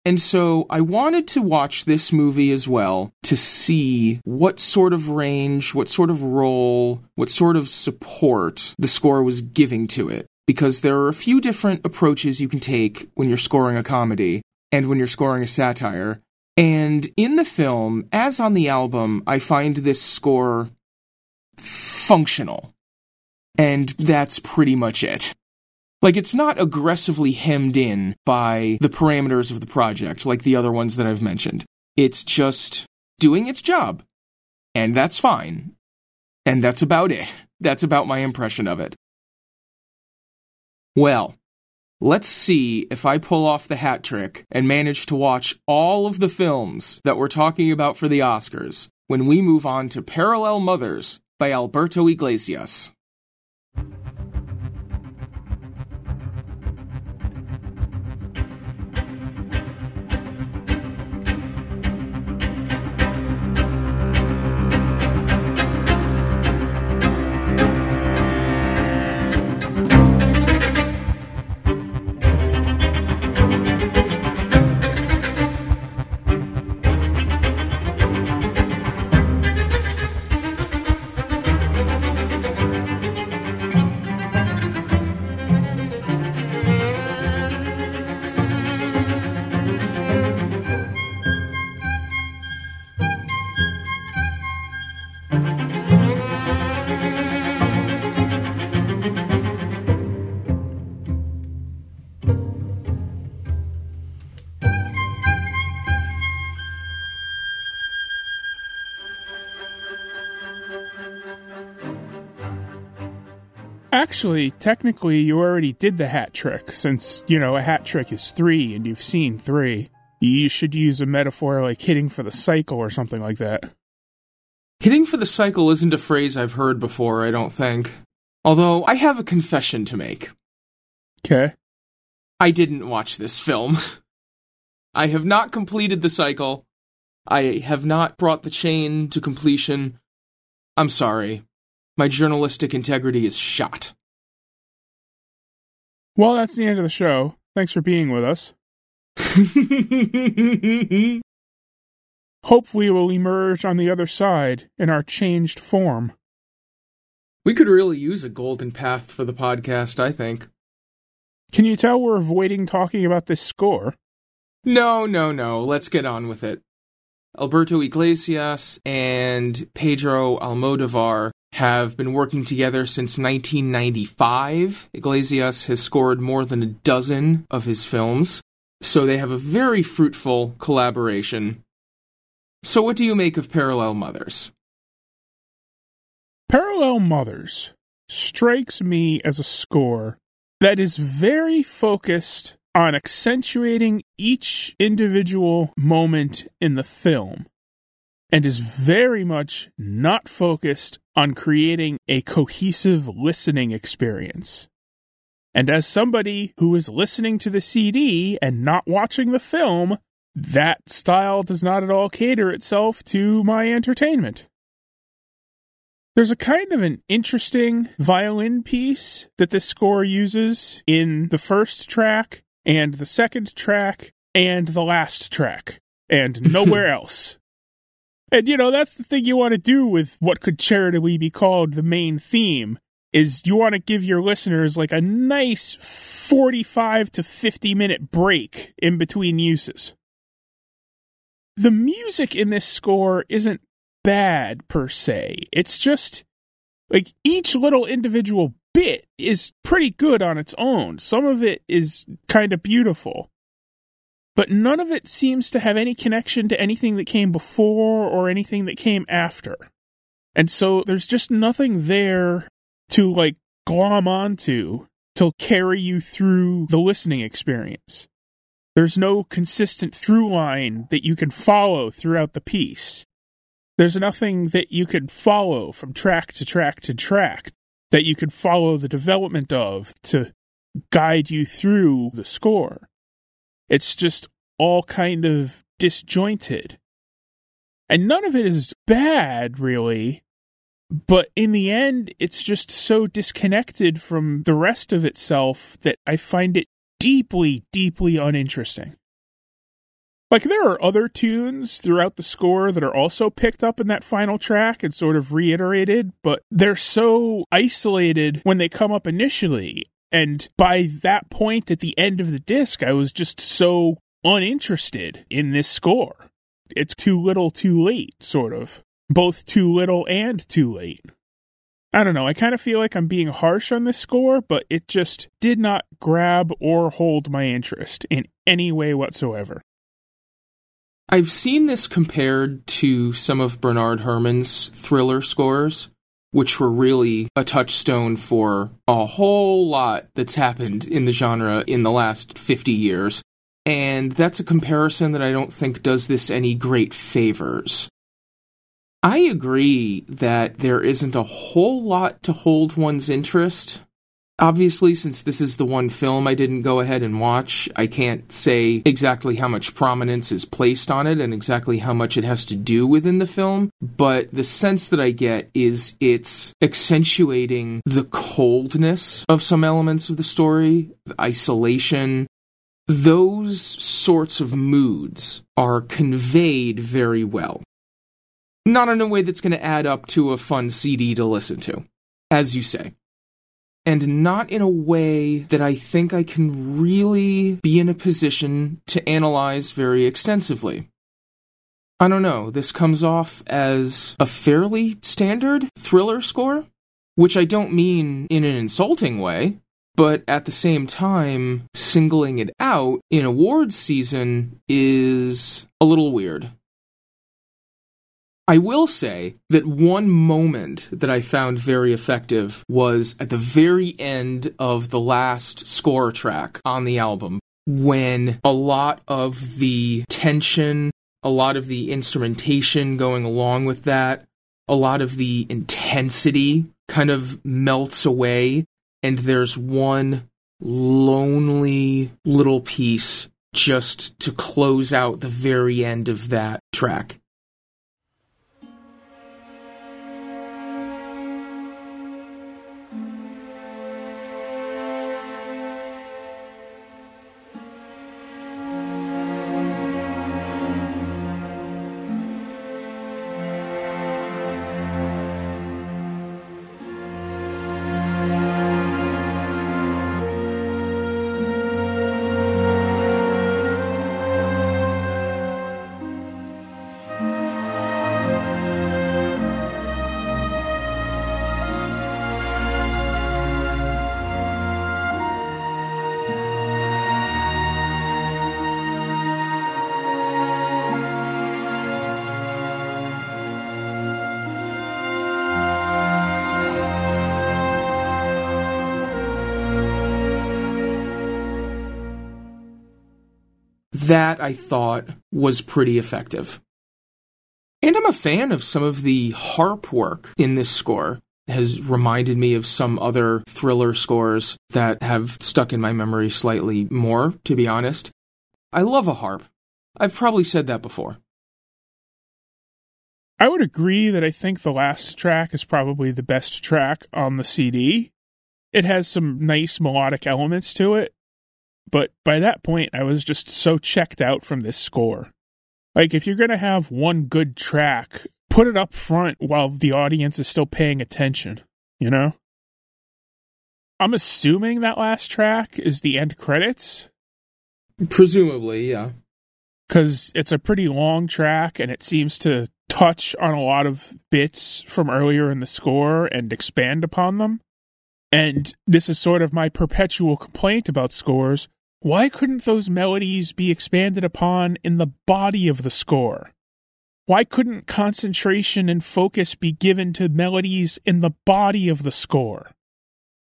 And so I wanted to watch this movie as well to see what sort of range, what sort of role, what sort of support the score was giving to it. Because there are a few different approaches you can take when you're scoring a comedy and when you're scoring a satire. And in the film, as on the album, I find this score functional. And that's pretty much it. Like, it's not aggressively hemmed in by the parameters of the project, like the other ones that I've mentioned. It's just doing its job. And that's fine. And that's about it. That's about my impression of it. Well, let's see if I pull off the hat trick and manage to watch all of the films that we're talking about for the Oscars when we move on to Parallel Mothers by Alberto Iglesias. Actually, technically, you already did the hat trick, since, you know, a hat trick is three, and you've seen three. You should use a metaphor like hitting for the cycle or something like that. Hitting for the cycle isn't a phrase I've heard before, I don't think. Although, I have a confession to make. Okay. I didn't watch this film. I have not completed the cycle. I have not brought the chain to completion. I'm sorry. My journalistic integrity is shot. Well, that's the end of the show. Thanks for being with us. Hopefully will emerge on the other side in our changed form. We could really use a golden path for the podcast, I think. Can you tell we're avoiding talking about this score? No, no, no. Let's get on with it. Alberto Iglesias and Pedro Almodovar have been working together since nineteen ninety-five. Iglesias has scored more than a dozen of his films, so they have a very fruitful collaboration. So what do you make of Parallel Mothers? Parallel Mothers strikes me as a score that is very focused on accentuating each individual moment in the film, and is very much not focused on creating a cohesive listening experience. And as somebody who is listening to the C D and not watching the film, that style does not at all cater itself to my entertainment. There's a kind of an interesting violin piece that this score uses in the first track, and the second track, and the last track, and nowhere else. And, you know, that's the thing you want to do with what could charitably be called the main theme, is you want to give your listeners, like, a nice forty-five to fifty-minute break in between uses. The music in this score isn't bad, per se. It's just, like, each little individual bit is pretty good on its own. Some of it is kind of beautiful. But none of it seems to have any connection to anything that came before or anything that came after. And so there's just nothing there to, like, glom onto to carry you through the listening experience. There's no consistent through line that you can follow throughout the piece. There's nothing that you could follow from track to track to track that you could follow the development of to guide you through the score. It's just all kind of disjointed. And none of it is bad, really, but in the end, it's just so disconnected from the rest of itself that I find it deeply, deeply uninteresting. Like, there are other tunes throughout the score that are also picked up in that final track and sort of reiterated, but they're so isolated when they come up initially. And by that point at the end of the disc, I was just so uninterested in this score. It's too little, too late, sort of. Both too little and too late. I don't know, I kind of feel like I'm being harsh on this score, but it just did not grab or hold my interest in any way whatsoever. I've seen this compared to some of Bernard Herrmann's thriller scores, which were really a touchstone for a whole lot that's happened in the genre in the last fifty years, and that's a comparison that I don't think does this any great favors. I agree that there isn't a whole lot to hold one's interest. Obviously, since this is the one film I didn't go ahead and watch, I can't say exactly how much prominence is placed on it and exactly how much it has to do within the film, but the sense that I get is it's accentuating the coldness of some elements of the story, the isolation. Those sorts of moods are conveyed very well. Not in a way that's going to add up to a fun C D to listen to, as you say. And not in a way that I think I can really be in a position to analyze very extensively. I don't know, this comes off as a fairly standard thriller score, which I don't mean in an insulting way, but at the same time, singling it out in awards season is a little weird. I will say that one moment that I found very effective was at the very end of the last score track on the album, when a lot of the tension, a lot of the instrumentation going along with that, a lot of the intensity kind of melts away, and there's one lonely little piece just to close out the very end of that track. That, I thought, was pretty effective. And I'm a fan of some of the harp work in this score. It has reminded me of some other thriller scores that have stuck in my memory slightly more, to be honest. I love a harp. I've probably said that before. I would agree that I think the last track is probably the best track on the C D. It has some nice melodic elements to it, but by that point, I was just so checked out from this score. Like, if you're going to have one good track, put it up front while the audience is still paying attention, you know? I'm assuming that last track is the end credits? Presumably, yeah. Because it's a pretty long track, and it seems to touch on a lot of bits from earlier in the score and expand upon them. And this is sort of my perpetual complaint about scores. Why couldn't those melodies be expanded upon in the body of the score? Why couldn't concentration and focus be given to melodies in the body of the score?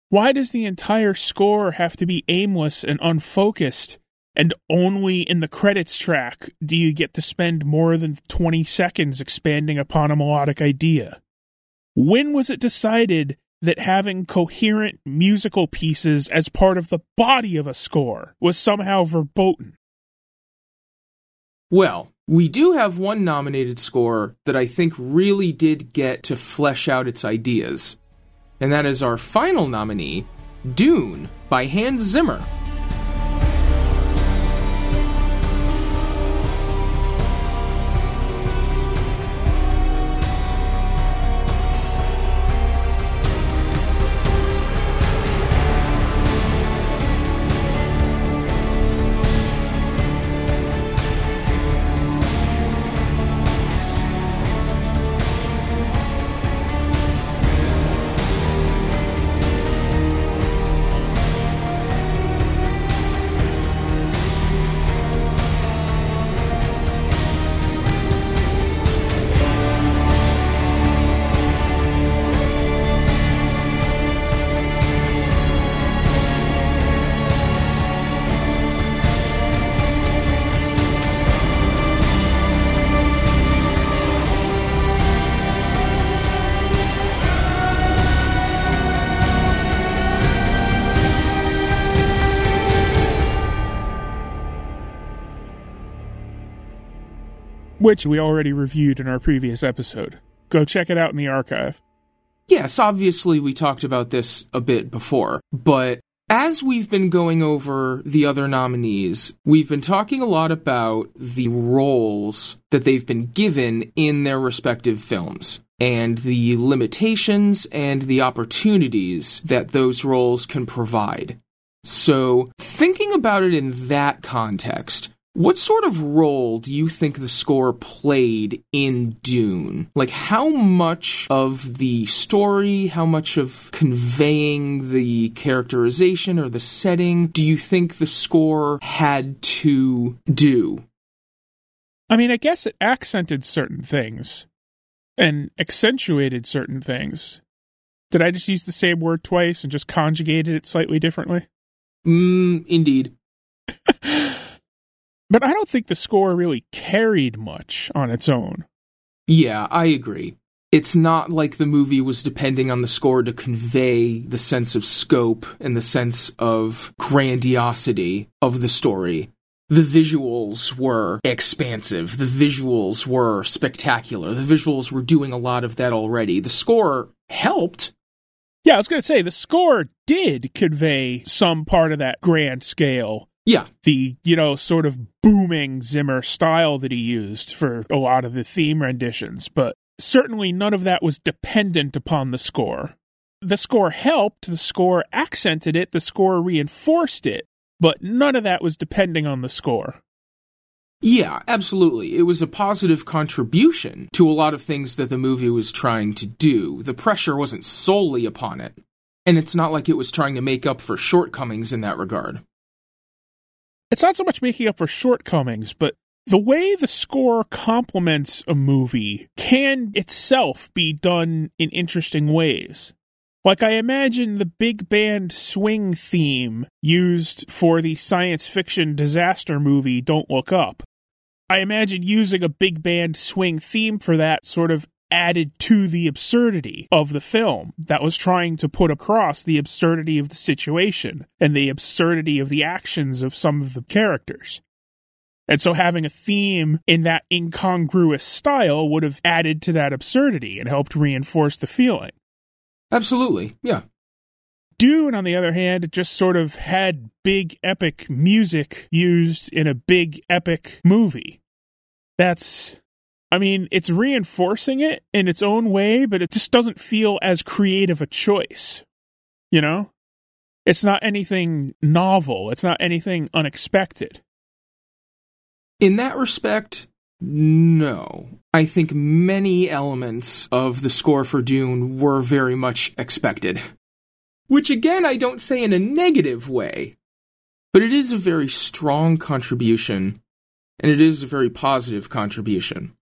Why does the entire score have to be aimless and unfocused, and only in the credits track do you get to spend more than twenty seconds expanding upon a melodic idea? When was it decided that having coherent musical pieces as part of the body of a score was somehow verboten? Well, we do have one nominated score that I think really did get to flesh out its ideas, and that is our final nominee, Dune by Hans Zimmer. Which we already reviewed in our previous episode. Go check it out in the archive. Yes, obviously we talked about this a bit before, but as we've been going over the other nominees, we've been talking a lot about the roles that they've been given in their respective films, and the limitations and the opportunities that those roles can provide. So, thinking about it in that context, what sort of role do you think the score played in Dune? Like, how much of the story, how much of conveying the characterization or the setting do you think the score had to do? I mean, I guess it accented certain things and accentuated certain things. Did I just use the same word twice and just conjugated it slightly differently? Mm, indeed. But I don't think the score really carried much on its own. Yeah, I agree. It's not like the movie was depending on the score to convey the sense of scope and the sense of grandiosity of the story. The visuals were expansive. The visuals were spectacular. The visuals were doing a lot of that already. The score helped. Yeah, I was going to say, the score did convey some part of that grand scale. Yeah. The, you know, sort of booming Zimmer style that he used for a lot of the theme renditions, but certainly none of that was dependent upon the score. The score helped, the score accented it, the score reinforced it, but none of that was depending on the score. Yeah, absolutely. It was a positive contribution to a lot of things that the movie was trying to do. The pressure wasn't solely upon it, and it's not like it was trying to make up for shortcomings in that regard. It's not so much making up for shortcomings, but the way the score complements a movie can itself be done in interesting ways. Like, I imagine the big band swing theme used for the science fiction disaster movie Don't Look Up. I imagine using a big band swing theme for that sort of added to the absurdity of the film that was trying to put across the absurdity of the situation and the absurdity of the actions of some of the characters. And so having a theme in that incongruous style would have added to that absurdity and helped reinforce the feeling. Absolutely, yeah. Dune, on the other hand, just sort of had big epic music used in a big epic movie. That's... I mean, it's reinforcing it in its own way, but it just doesn't feel as creative a choice, you know? It's not anything novel. It's not anything unexpected. In that respect, no. I think many elements of the score for Dune were very much expected. Which, again, I don't say in a negative way, but it is a very strong contribution, and it is a very positive contribution.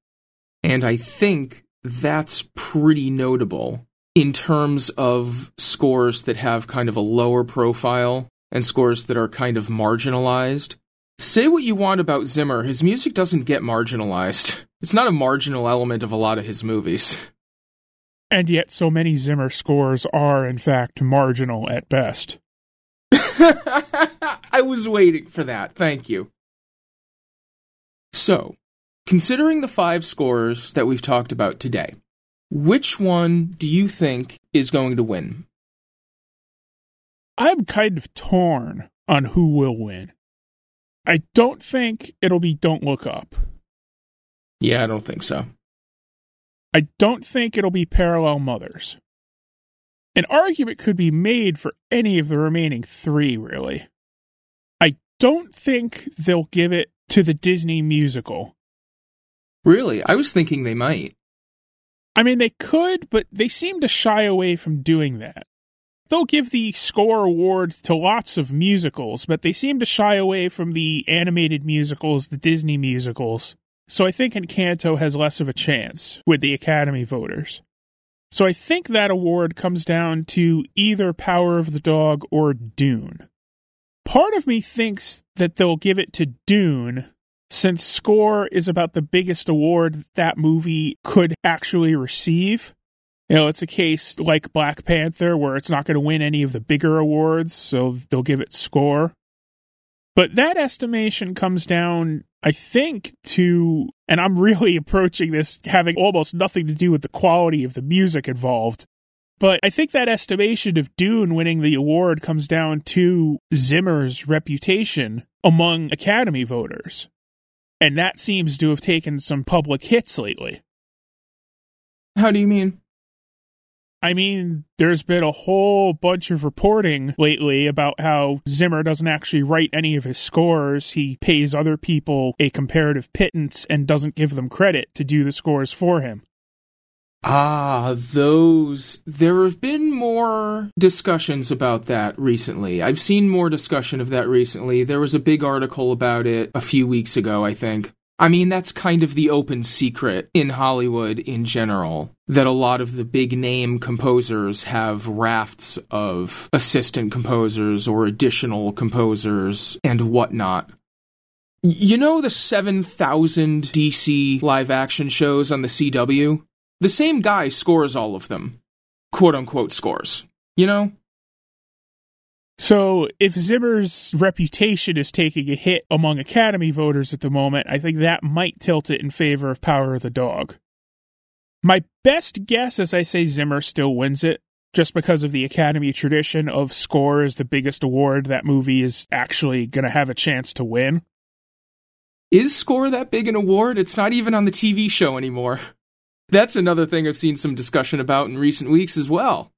And I think that's pretty notable in terms of scores that have kind of a lower profile and scores that are kind of marginalized. Say what you want about Zimmer, his music doesn't get marginalized. It's not a marginal element of a lot of his movies. And yet so many Zimmer scores are, in fact, marginal at best. I was waiting for that. Thank you. So, considering the five scores that we've talked about today, which one do you think is going to win? I'm kind of torn on who will win. I don't think it'll be Don't Look Up. Yeah, I don't think so. I don't think it'll be Parallel Mothers. An argument could be made for any of the remaining three, really. I don't think they'll give it to the Disney musical. Really? I was thinking they might. I mean, they could, but they seem to shy away from doing that. They'll give the score award to lots of musicals, but they seem to shy away from the animated musicals, the Disney musicals. So I think Encanto has less of a chance with the Academy voters. So I think that award comes down to either Power of the Dog or Dune. Part of me thinks that they'll give it to Dune, since score is about the biggest award that movie could actually receive. You know, it's a case like Black Panther where it's not going to win any of the bigger awards, so they'll give it score. But that estimation comes down, I think, to, and I'm really approaching this having almost nothing to do with the quality of the music involved, but I think that estimation of Dune winning the award comes down to Zimmer's reputation among Academy voters. And that seems to have taken some public hits lately. How do you mean? I mean, there's been a whole bunch of reporting lately about how Zimmer doesn't actually write any of his scores. He pays other people a comparative pittance and doesn't give them credit to do the scores for him. Ah, those. There have been more discussions about that recently. I've seen more discussion of that recently. There was a big article about it a few weeks ago, I think. I mean, that's kind of the open secret in Hollywood in general, that a lot of the big-name composers have rafts of assistant composers or additional composers and whatnot. You know the seven thousand D C live-action shows on the C W? The same guy scores all of them. Quote-unquote scores. You know? So, if Zimmer's reputation is taking a hit among Academy voters at the moment, I think that might tilt it in favor of Power of the Dog. My best guess is I say Zimmer still wins it, just because of the Academy tradition of score is the biggest award that movie is actually going to have a chance to win. Is score that big an award? It's not even on the T V show anymore. That's another thing I've seen some discussion about in recent weeks as well.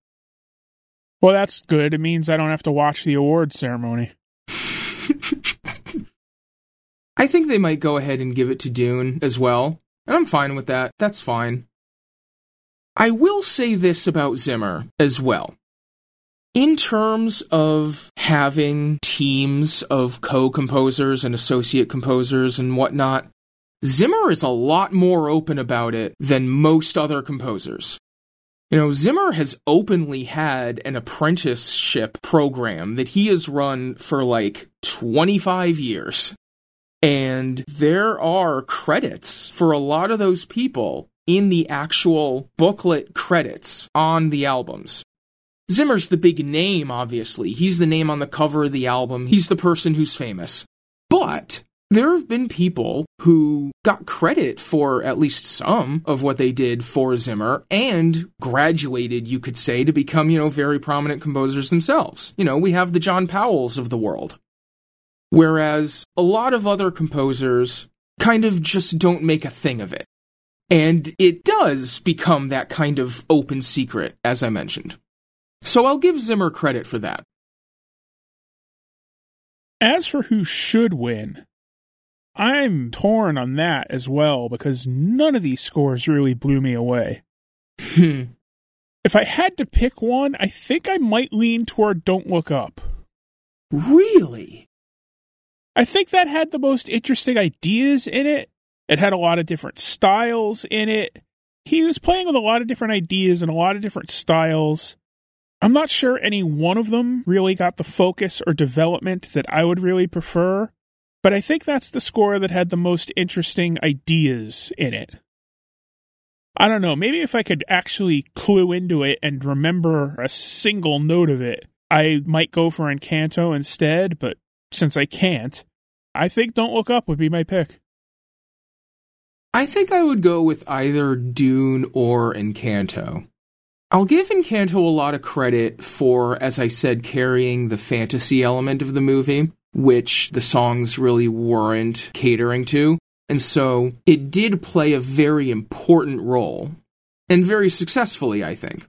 Well, that's good. It means I don't have to watch the award ceremony. I think they might go ahead and give it to Dune as well, and I'm fine with that. That's fine. I will say this about Zimmer as well. In terms of having teams of co-composers and associate composers and whatnot, Zimmer is a lot more open about it than most other composers. You know, Zimmer has openly had an apprenticeship program that he has run for like twenty-five years. And there are credits for a lot of those people in the actual booklet credits on the albums. Zimmer's the big name, obviously. He's the name on the cover of the album. He's the person who's famous. But there have been people who got credit for at least some of what they did for Zimmer and graduated, you could say, to become, you know, very prominent composers themselves. You know, we have the John Powells of the world. Whereas a lot of other composers kind of just don't make a thing of it. And it does become that kind of open secret, as I mentioned. So I'll give Zimmer credit for that. As for who should win, I'm torn on that as well, because none of these scores really blew me away. Hmm. If I had to pick one, I think I might lean toward Don't Look Up. Really? I think that had the most interesting ideas in it. It had a lot of different styles in it. He was playing with a lot of different ideas and a lot of different styles. I'm not sure any one of them really got the focus or development that I would really prefer, but I think that's the score that had the most interesting ideas in it. I don't know, maybe if I could actually clue into it and remember a single note of it, I might go for Encanto instead, but since I can't, I think Don't Look Up would be my pick. I think I would go with either Dune or Encanto. I'll give Encanto a lot of credit for, as I said, carrying the fantasy element of the movie, which the songs really weren't catering to. And so it did play a very important role, and very successfully, I think.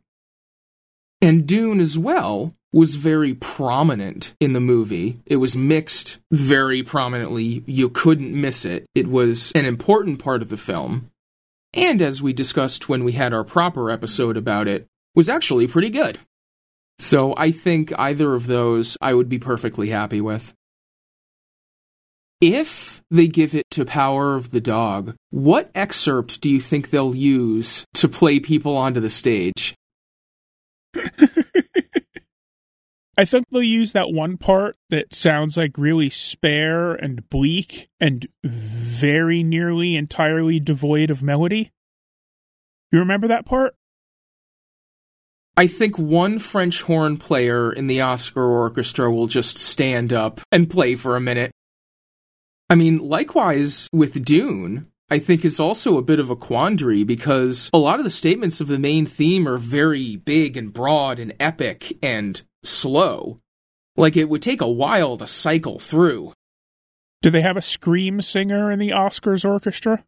And Dune as well was very prominent in the movie. It was mixed very prominently. You couldn't miss it. It was an important part of the film. And as we discussed when we had our proper episode about it, was actually pretty good. So I think either of those I would be perfectly happy with. If they give it to Power of the Dog, what excerpt do you think they'll use to play people onto the stage? I think they'll use that one part that sounds like really spare and bleak and very nearly entirely devoid of melody. You remember that part? I think one French horn player in the Oscar orchestra will just stand up and play for a minute. I mean, likewise with Dune, I think is also a bit of a quandary because a lot of the statements of the main theme are very big and broad and epic and slow. Like, it would take a while to cycle through. Do they have a scream singer in the Oscars orchestra?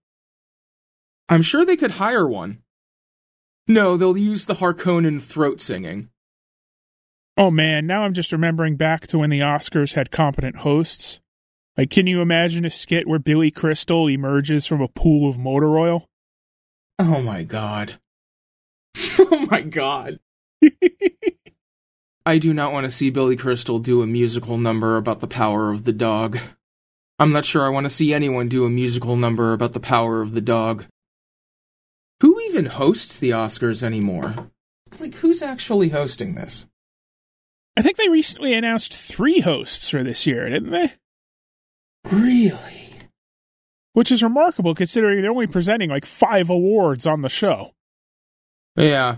I'm sure they could hire one. No, they'll use the Harkonnen throat singing. Oh man, now I'm just remembering back to when the Oscars had competent hosts. Like, can you imagine a skit where Billy Crystal emerges from a pool of motor oil? Oh my god. Oh my god. I do not want to see Billy Crystal do a musical number about the power of the dog. I'm not sure I want to see anyone do a musical number about the power of the dog. Who even hosts the Oscars anymore? Like, who's actually hosting this? I think they recently announced three hosts for this year, didn't they? Really? Which is remarkable, considering they're only presenting like five awards on the show. Yeah.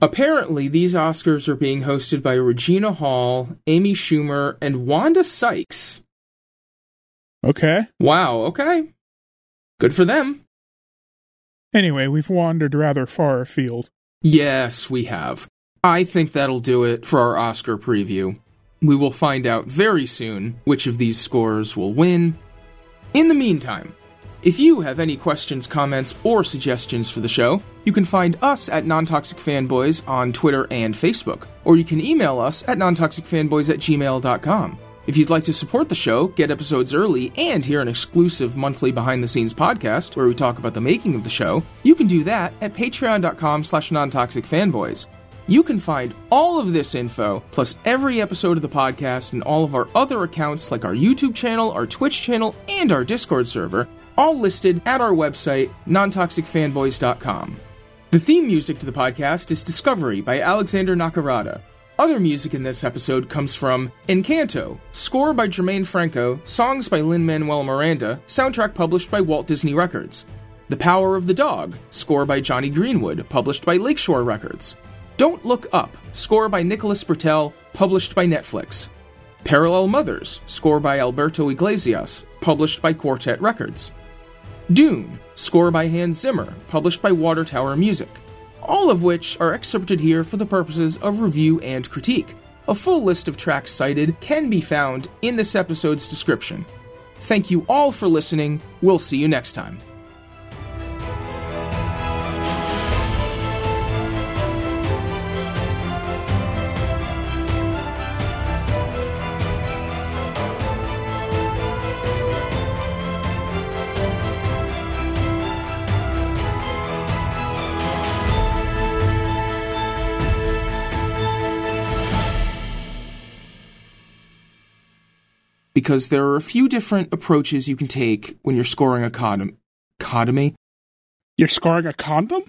Apparently, these Oscars are being hosted by Regina Hall, Amy Schumer, and Wanda Sykes. Okay. Wow, okay. Good for them. Anyway, we've wandered rather far afield. Yes, we have. I think that'll do it for our Oscar preview. We will find out very soon which of these scores will win. In the meantime, if you have any questions, comments, or suggestions for the show, you can find us at Non-Toxic Fanboys on Twitter and Facebook, or you can email us at non toxic fanboys at gmail dot com. If you'd like to support the show, get episodes early, and hear an exclusive monthly behind-the-scenes podcast where we talk about the making of the show, you can do that at patreon.com slash non-toxicfanboys. You can find all of this info, plus every episode of the podcast and all of our other accounts like our YouTube channel, our Twitch channel, and our Discord server, all listed at our website, non toxic fanboys dot com. The theme music to the podcast is Discovery by Alexander Nakarada. Other music in this episode comes from Encanto, score by Germaine Franco, songs by Lin-Manuel Miranda, soundtrack published by Walt Disney Records. The Power of the Dog, score by Jonny Greenwood, published by Lakeshore Records. Don't Look Up, score by Nicholas Britell, published by Netflix. Parallel Mothers, score by Alberto Iglesias, published by Quartet Records. Dune, score by Hans Zimmer, published by Water Tower Music. All of which are excerpted here for the purposes of review and critique. A full list of tracks cited can be found in this episode's description. Thank you all for listening. We'll see you next time. Because there are a few different approaches you can take when you're scoring a condom. Codomy? You're scoring a condom?